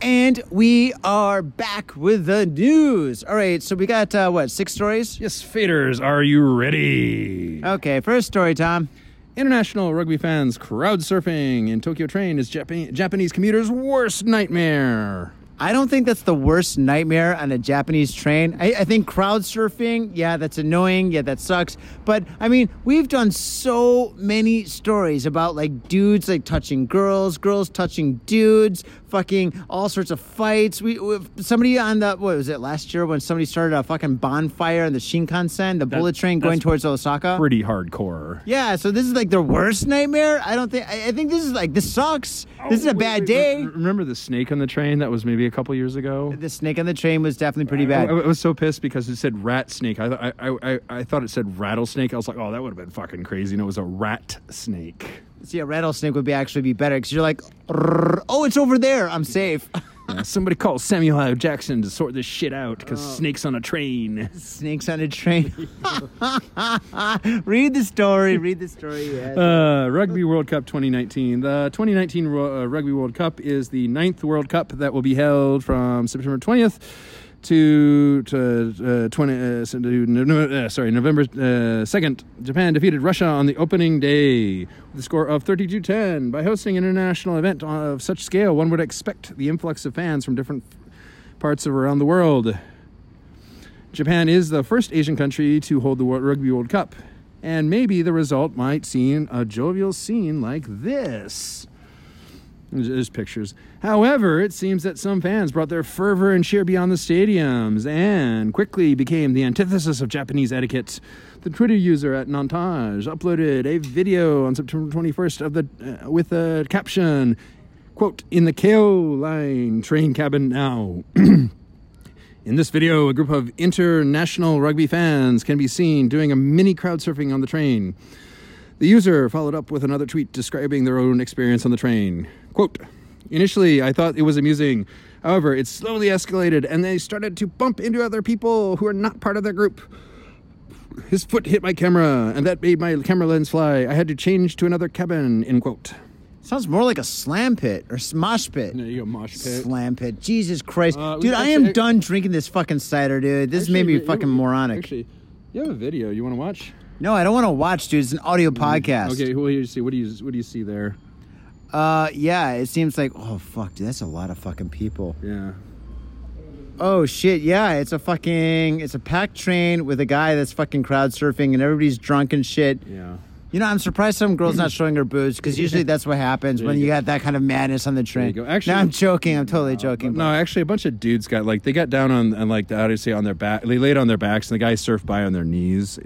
And we are back with the news. All right, so we got, 6 stories? Yes, faders, are you ready? Okay, first story, Tom. International rugby fans crowd surfing in Tokyo train is Japanese commuters' worst nightmare. I don't think that's the worst nightmare on a Japanese train. I think crowd surfing, yeah, that's annoying. Yeah, that sucks. But, I mean, we've done so many stories about, like, dudes, like, touching girls, girls touching dudes, fucking all sorts of fights. We somebody on the, what was it, last year when somebody started a fucking bonfire in the Shinkansen, the bullet train going towards Osaka? Pretty hardcore. Yeah, so this is, like, their worst nightmare? I don't think, I think this is, like, this sucks. Oh, this is a bad day. Remember the snake on the train? That was maybe a couple years ago. The snake on the train was definitely pretty bad. I was so pissed because it said rat snake. I thought it said rattlesnake. I was like, oh, that would have been fucking crazy. And it was a rat snake. See, a rattlesnake would be better because you're like, oh, it's over there. I'm safe. Yeah, somebody call Samuel L. Jackson to sort this shit out because snakes on a train. Snakes on a train. Read the story. Yes. Rugby World Cup 2019. The 2019 Rugby World Cup is the 9th World Cup that will be held from September 20th to November 2nd. Japan defeated Russia on the opening day with a score of 32-10. By hosting an international event of such scale, one would expect the influx of fans from different parts of around the world. Japan is the first Asian country to hold the Rugby World Cup, and maybe the result might seem a jovial scene like this. There's pictures. However, it seems that some fans brought their fervor and cheer beyond the stadiums and quickly became the antithesis of Japanese etiquette. The Twitter user @Montage uploaded a video on September 21st with a caption, quote, "In the Kyo line train cabin now." In this video, a group of international rugby fans can be seen doing a mini crowd surfing on the train. The user followed up with another tweet describing their own experience on the train. Quote, "Initially, I thought it was amusing. However, it slowly escalated and they started to bump into other people who are not part of their group. His foot hit my camera and that made my camera lens fly. I had to change to another cabin," end quote. Sounds more like a slam pit or mosh pit. There you go, mosh pit. Slam pit. Jesus Christ. Dude, I am done drinking this fucking cider, dude. This made me fucking moronic. Actually, you have a video you want to watch? No, I don't want to watch, dude. It's an audio podcast. Okay, well, here you see. What do you see there? Yeah, it seems like, oh, fuck, dude, that's a lot of fucking people. Yeah. Oh, shit, yeah, it's a packed train with a guy that's fucking crowd surfing and everybody's drunk and shit. Yeah. You know, I'm surprised some girl's not showing her boobs because usually that's what happens when you got that kind of madness on the train. Actually, now I'm joking. I'm totally joking. No, actually, a bunch of dudes got like, they got down on like the Odyssey on their back. They laid on their backs and the guys surfed by on their knees.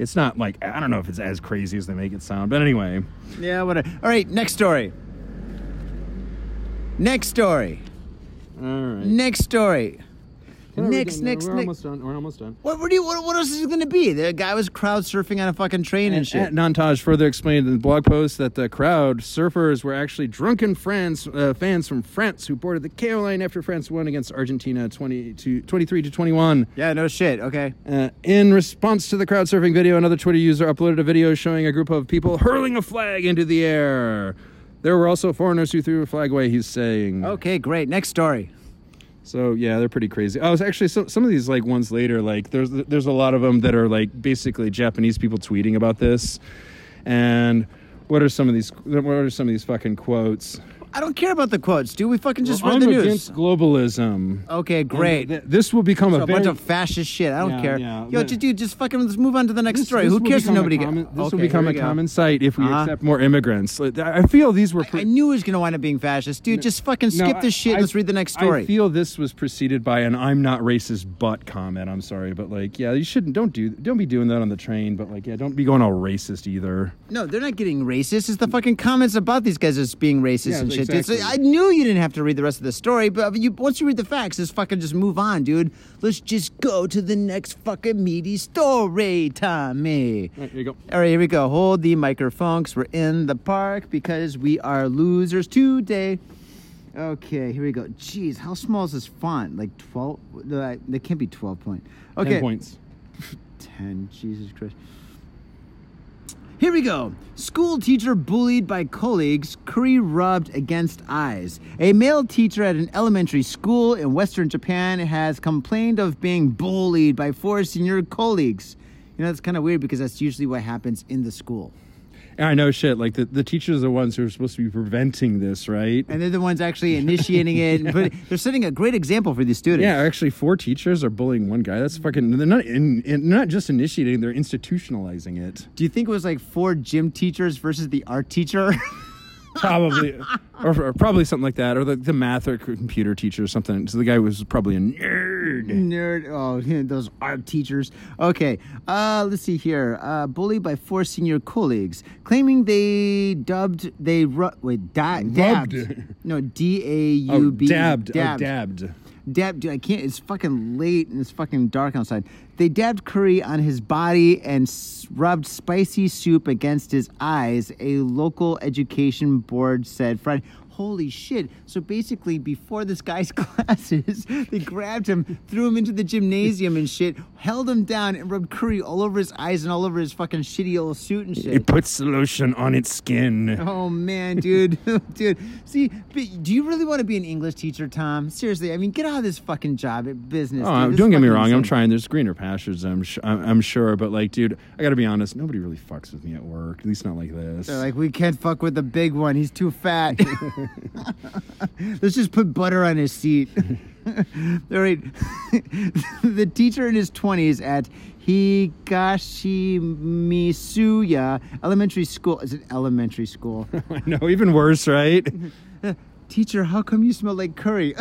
It's not like, I don't know if it's as crazy as they make it sound. But anyway. Yeah, whatever. All right, next story. All right. Next story. We're almost done. What else is it going to be? The guy was crowd surfing on a fucking train and shit. Nantage further explained in the blog post that the crowd surfers were actually drunken fans from France who boarded the Kyo line after France won against Argentina 23-21. Yeah, no shit. Okay. In response to the crowd surfing video, another Twitter user uploaded a video showing a group of people hurling a flag into the air. There were also foreigners who threw a flag away, he's saying. Okay, great. Next story. So, yeah, they're pretty crazy. Oh, it's actually some of these, like, ones later, like, there's a lot of them that are, like, basically Japanese people tweeting about this. And what are some of these fucking quotes? I don't care about the quotes, dude. We fucking just read the news. I'm against globalism. Okay, great. This will become a bunch of fascist shit. I don't care. Yeah. Yo, dude, just fucking let's move on to the next story. Who cares if nobody gets... This will become a common sight if we accept more immigrants. I feel these were... I knew he was going to wind up being fascist. Dude, just fucking skip this shit and let's read the next story. I feel this was preceded by an I'm not racist but comment. I'm sorry, but like, yeah, you shouldn't... Don't be doing that on the train, but like, yeah, don't be going all racist either. No, they're not getting racist. It's the fucking comments about these guys as being racist and shit. Exactly. I knew you didn't have to read the rest of the story, but once you read the facts, just fucking just move on, dude. Let's just go to the next fucking meaty story, Tommy. All right, here you go. All right, here we go. Hold the microphone, because we're in the park because we are losers today. Okay, here we go. Jeez, how small is this font? Like 12? They can't be 12 point. Okay. 10 points. 10, Jesus Christ. Here we go. School teacher bullied by colleagues, curry rubbed against eyes. A male teacher at an elementary school in Western Japan has complained of being bullied by four senior colleagues. You know, that's kind of weird because that's usually what happens in the school. I know shit. Like the teachers are the ones who are supposed to be preventing this, right? And they're the ones actually initiating it. Yeah. But they're setting a great example for these students. Yeah, actually, four teachers are bullying one guy. That's fucking. They're not just initiating; they're institutionalizing it. Do you think it was like four gym teachers versus the art teacher? Probably, or probably something like that, or the math or computer teacher or something. So the guy was probably a nerd. Oh, those art teachers. Okay, let's see here. Bullied by four senior colleagues, claiming dabbed. Dude, I can't. It's fucking late and it's fucking dark outside. They dabbed curry on his body and rubbed spicy soup against his eyes, a local education board said Friday. Holy shit. So basically, before this guy's classes, they grabbed him, threw him into the gymnasium and shit, held him down and rubbed curry all over his eyes and all over his fucking shitty old suit and shit. It puts lotion on its skin. Oh, man, dude. Dude. See, do you really want to be an English teacher, Tom? Seriously, I mean, get out of this fucking job at business. Oh, dude, don't get me wrong. Insane. I'm trying. There's greener pastures, I'm sure. But, like, dude, I got to be honest. Nobody really fucks with me at work, at least not like this. They're like, we can't fuck with the big one. He's too fat. Let's just put butter on his seat. All right. The teacher in his 20s at Higashimisuya Elementary School. Is it elementary school? I know, even worse, right? Teacher, how come you smell like curry?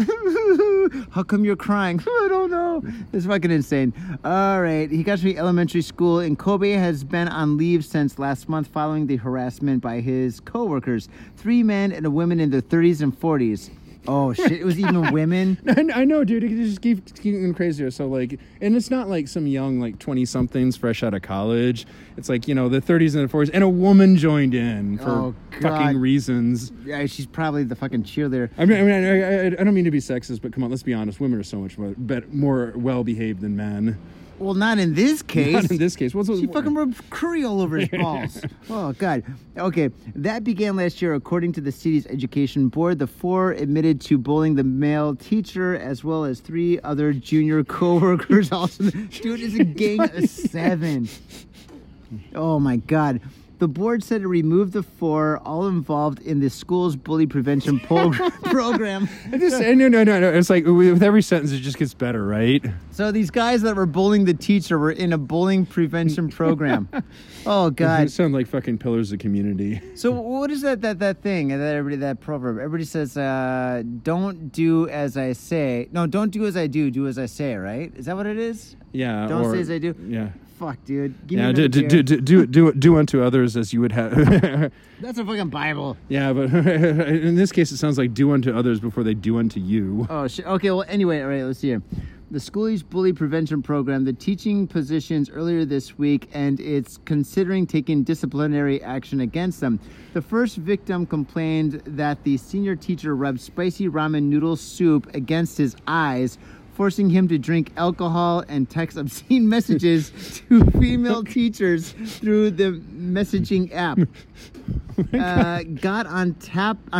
How come you're crying? I don't know. It's fucking insane. All right. Higashimi Elementary School in Kobe has been on leave since last month following the harassment by his coworkers, three men and a woman in their 30s and 40s. Oh, shit. It was even women? I know, dude. It just keeps getting crazier. So, like, and it's not like some young, like, 20-somethings fresh out of college. It's like, you know, the 30s and the 40s. And a woman joined in for fucking reasons. Yeah, she's probably the fucking cheerleader. I mean, I don't mean to be sexist, but come on, let's be honest. Women are so much more well-behaved than men. Well, not in this case. She fucking rubbed curry all over his balls. Oh, God. Okay. That began last year, according to the city's education board. The four admitted to bullying the male teacher as well as three other junior co-workers. Also, dude, it's a gang of seven. Oh, my God. The board said to remove the four all involved in the school's bully prevention program. No. It's like with every sentence, it just gets better, right? So these guys that were bullying the teacher were in a bullying prevention program. Oh, God. You sound like fucking pillars of community. So what is that thing, that proverb? Everybody says, don't do as I say. No, don't do as I do, do as I say, right? Is that what it is? Yeah. Don't say as I do? Yeah. Fuck, dude. Give me do unto others as you would have. That's a fucking Bible. Yeah, but in this case, it sounds like do unto others before they do unto you. Oh, shit. Okay, well, anyway, all right, let's see here. The school's bully prevention program, the teaching positions earlier this week, and it's considering taking disciplinary action against them. The first victim complained that the senior teacher rubbed spicy ramen noodle soup against his eyes, forcing him to drink alcohol and text obscene messages to female teachers through the messaging app. Got on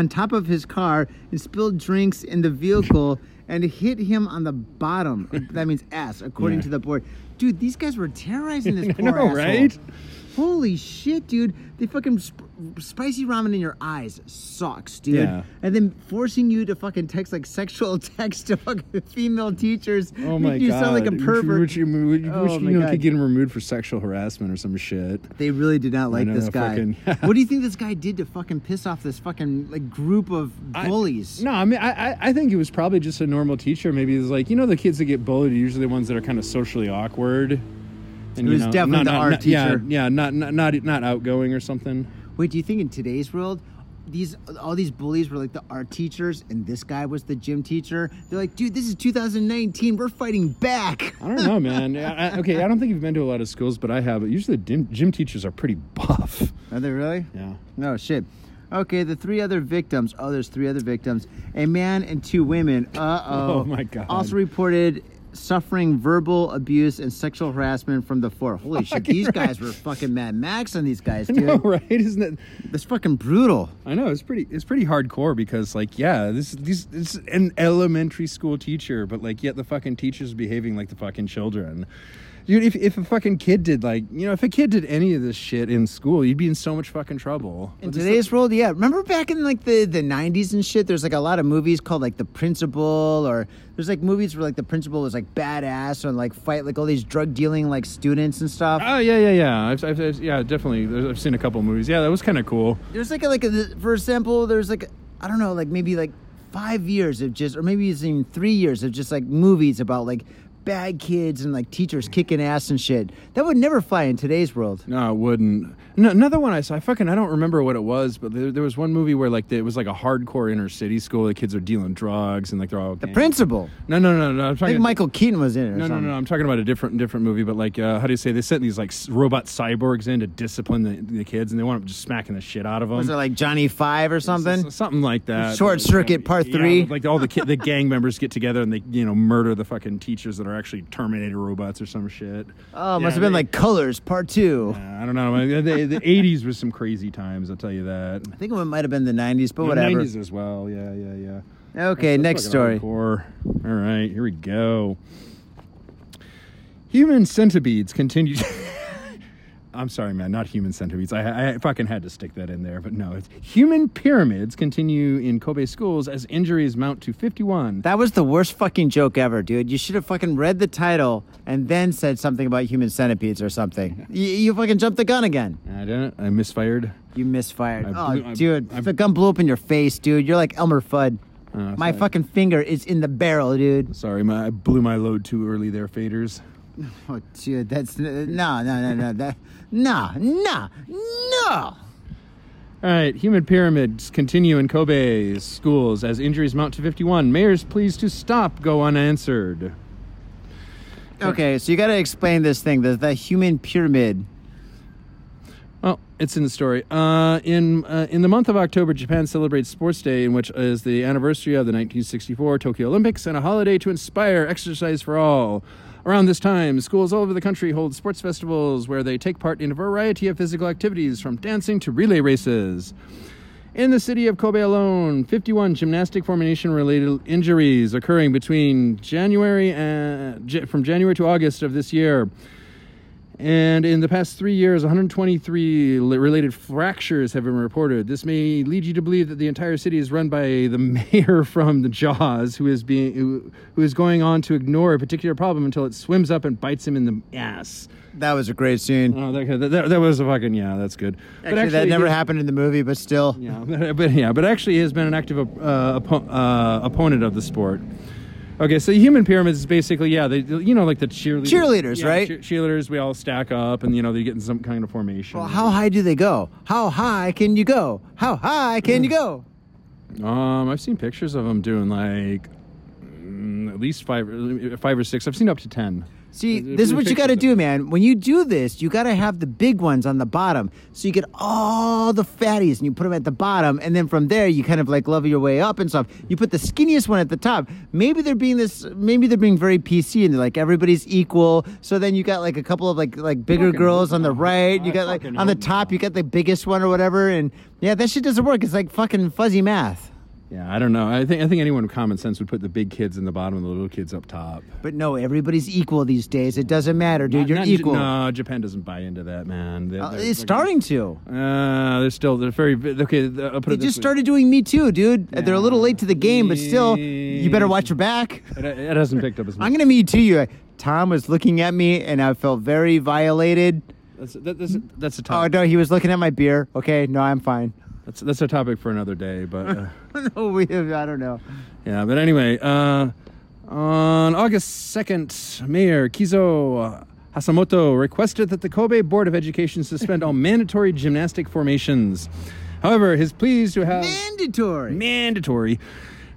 top of his car and spilled drinks in the vehicle and hit him on the bottom. That means ass, according to the board. Dude, these guys were terrorizing this poor asshole. Right? Holy shit, dude. They fucking spicy ramen in your eyes sucks, dude. Yeah. And then forcing you to fucking text like sexual text to fucking female teachers. Oh my God. You sound like a pervert. You could get him removed for sexual harassment or some shit. They really did not like this guy. What do you think this guy did to fucking piss off this fucking like group of bullies? I think he was probably just a normal teacher. Maybe he's like, the kids that get bullied are usually the ones that are kind of socially awkward. And, it was definitely the art teacher. Yeah, not outgoing or something. Wait, do you think in today's world, all these bullies were like the art teachers, and this guy was the gym teacher? They're like, dude, this is 2019. We're fighting back. I don't know, man. I don't think you've been to a lot of schools, but I have. Usually the gym teachers are pretty buff. Are they really? Yeah. No shit. Okay, the three other victims. Oh, there's three other victims. A man and two women. Oh my God. Also reported suffering verbal abuse and sexual harassment from the four. Holy shit, these guys were fucking Mad Max on these guys, dude. I know, right? Isn't it? That's fucking brutal. I know, it's pretty hardcore because it's an elementary school teacher, but yet the fucking teacher's behaving like the fucking children. Dude, if a fucking kid did if a kid did any of this shit in school, you'd be in so much fucking trouble. In today's world, yeah. Remember back in the 90s and shit, there's a lot of movies called The Principal, or there's movies where the principal was badass and fight all these drug dealing students and stuff. Oh yeah. I've yeah, definitely. I've seen a couple movies. Yeah, that was kind of cool. There's for example, there's I don't know, maybe 5 years of just, or maybe even 3 years of just movies about bad kids and teachers kicking ass and shit. That would never fly in today's world. No, it wouldn't. No, another one I saw, I don't remember what it was, but there was one movie where it was a hardcore inner city school. The kids are dealing drugs and they're all... The principal. No. I'm talking, I think Michael Keaton was in it. No. I'm talking about a different movie, but they sent these robot cyborgs in to discipline the kids, and they wound up just smacking the shit out of them. Was it Johnny 5 or something? Something like that. Short Circuit Part 3. Yeah, all the gang members get together and they murder the fucking teachers that are actually Terminator robots or some shit. Oh, must have been Colors Part 2. Yeah, I don't know. The 80s was some crazy times, I'll tell you that. I think it might have been the 90s, but whatever. The 90s as well, yeah. Okay, that's next story. Hardcore. All right, here we go. Human centipedes continue... I'm sorry, man, not human centipedes. I fucking had to stick that in there, but no. It's human pyramids continue in Kobe schools as injuries mount to 51. That was the worst fucking joke ever, dude. You should have fucking read the title and then said something about human centipedes or something. You fucking jumped the gun again. I didn't. I misfired. You misfired. The gun blew up in your face, dude. You're like Elmer Fudd. My fucking finger is in the barrel, dude. Sorry, I blew my load too early there, faders. Oh, dude, that's... No. All right, human pyramids continue in Kobe schools as injuries mount to 51. Mayor's pleas to stop go unanswered. Okay, so you got to explain this thing, the human pyramid. Well, it's in the story. In the month of October, Japan celebrates Sports Day, in which is the anniversary of the 1964 Tokyo Olympics and a holiday to inspire exercise for all. Around this time, schools all over the country hold sports festivals where they take part in a variety of physical activities, from dancing to relay races. In the city of Kobe alone, 51 gymnastic formation-related injuries occurring between from January to August of this year. And in the past 3 years, 123 related fractures have been reported. This may lead you to believe that the entire city is run by the mayor from the Jaws, who is going on to ignore a particular problem until it swims up and bites him in the ass. That was a great scene. Oh, that was a fucking, yeah, that's good. Actually that never happened in the movie, but still. Yeah, but actually has been an active opponent of the sport. Okay, so human pyramids is basically, they, like the cheerleaders. Cheerleaders, yeah, right? Cheerleaders, we all stack up, and, they get in some kind of formation. Well, how high do they go? How high can you go? How high can you go? I've seen pictures of them doing, at least five or six. I've seen up to 10. See, this is what you got to do, man. When you do this, you got to have the big ones on the bottom. So you get all the fatties and you put them at the bottom. And then from there, you kind of level your way up and stuff. You put the skinniest one at the top. Maybe they're being very PC and they're everybody's equal. So then you got a couple of bigger girls on the right. You got on the top, you got the biggest one or whatever. And yeah, that shit doesn't work. It's fucking fuzzy math. Yeah, I don't know. I think anyone with common sense would put the big kids in the bottom and the little kids up top. But no, everybody's equal these days. It doesn't matter, dude. You're equal. No, Japan doesn't buy into that, man. It's starting to. They're still, they're very, okay, I'll put it this way. They just started doing Me Too, dude. Yeah. They're a little late to the game, but still, you better watch your back. It hasn't picked up as much. I'm going to Me Too you. Tom was looking at me, and I felt very violated. That's a topic. Oh, no, he was looking at my beer. Okay, no, I'm fine. That's a topic for another day, but... I don't know. Yeah, but anyway, on August 2nd, Mayor Kizo Hasamoto requested that the Kobe Board of Education suspend all mandatory gymnastic formations. However, his pleas to have... Mandatory.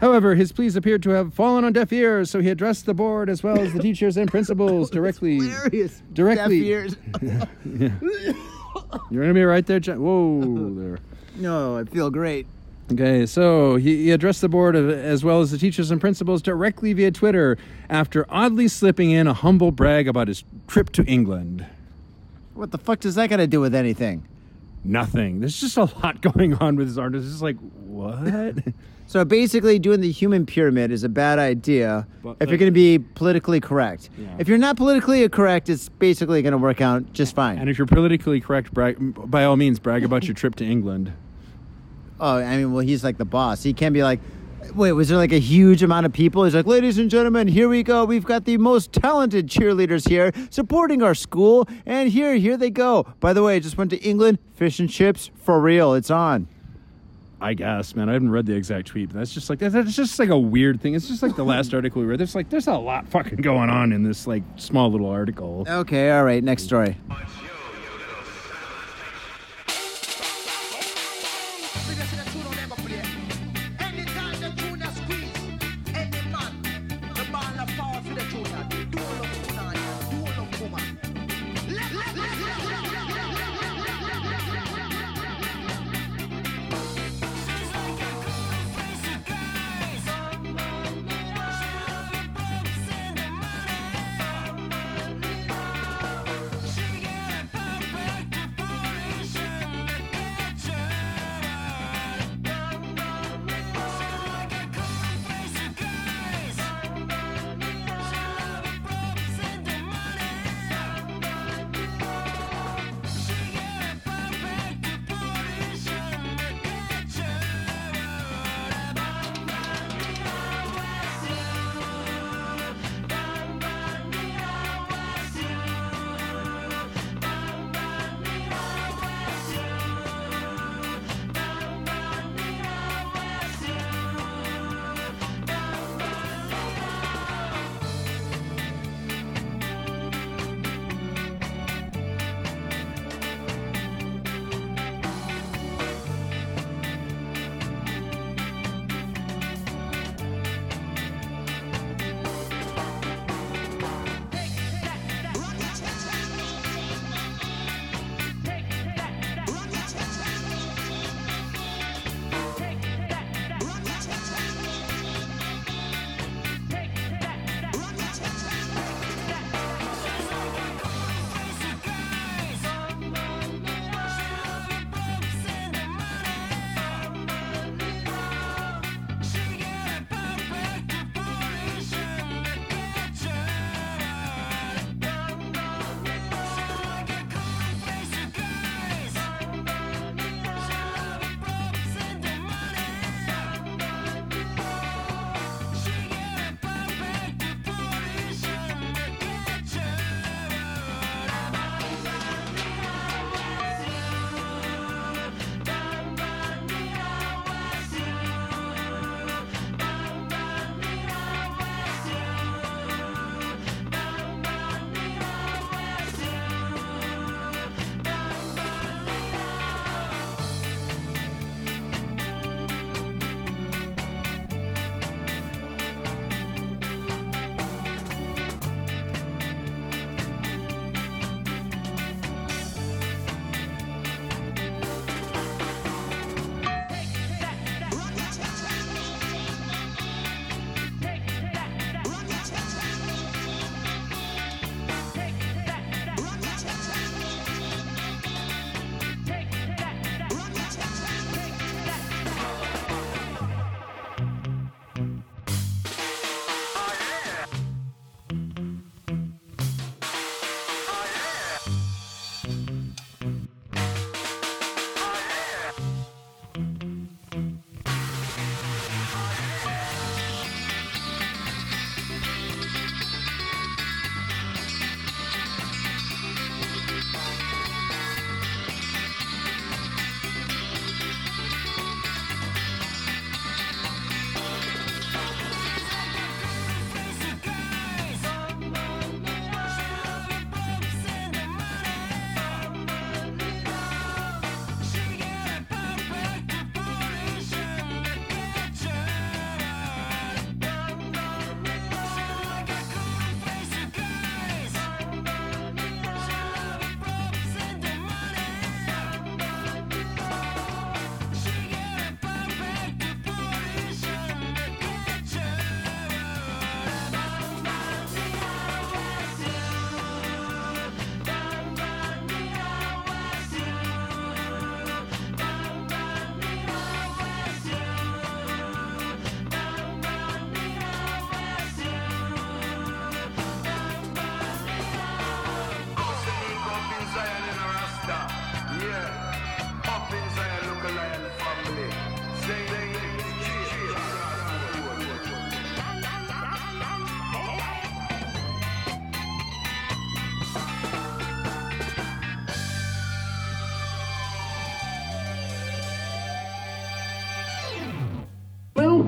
However, his pleas appeared to have fallen on deaf ears, so he addressed the board as well as the teachers and principals directly. Hilarious. Directly. Deaf ears. Yeah. You're going to be right there, John. Whoa, there. No, I feel great. Okay, so he addressed the board as well as the teachers and principals directly via Twitter after oddly slipping in a humble brag about his trip to England. What the fuck does that got to do with anything? Nothing. There's just a lot going on with his artist. It's just what? So basically doing the human pyramid is a bad idea if you're going to be politically correct. Yeah. If you're not politically correct, it's basically going to work out just fine. And if you're politically correct, by all means, brag about your trip to England. Oh, he's the boss. He can't be wait, was there a huge amount of people? He's ladies and gentlemen, here we go. We've got the most talented cheerleaders here supporting our school. And here they go. By the way, I just went to England. Fish and chips, for real. It's on. I guess, man. I haven't read the exact tweet, but that's just that's just a weird thing. It's just the last article we read. There's there's a lot fucking going on in this small little article. Okay, all right. Next story.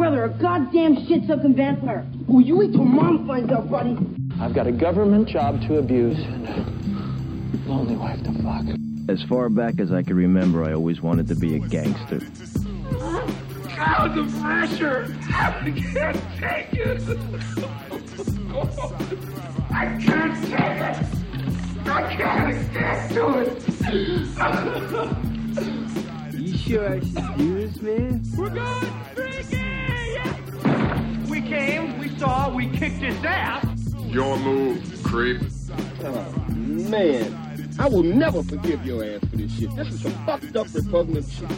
brother a goddamn shit-sucking vampire. Will you wait till Mom finds out, buddy? I've got a government job to abuse and a lonely wife to fuck. As far back as I can remember, I always wanted to be a gangster. God, the pressure! I can't take it! I can't take it! I can't do it! You sure I should do this, man? We're going freaking! We came, we saw, we kicked his ass! Your move, creep. Oh, man. I will never forgive your ass for this shit. This is some fucked up repugnant shit.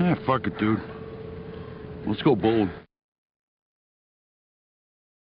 Ah, fuck it, dude. Let's go bold.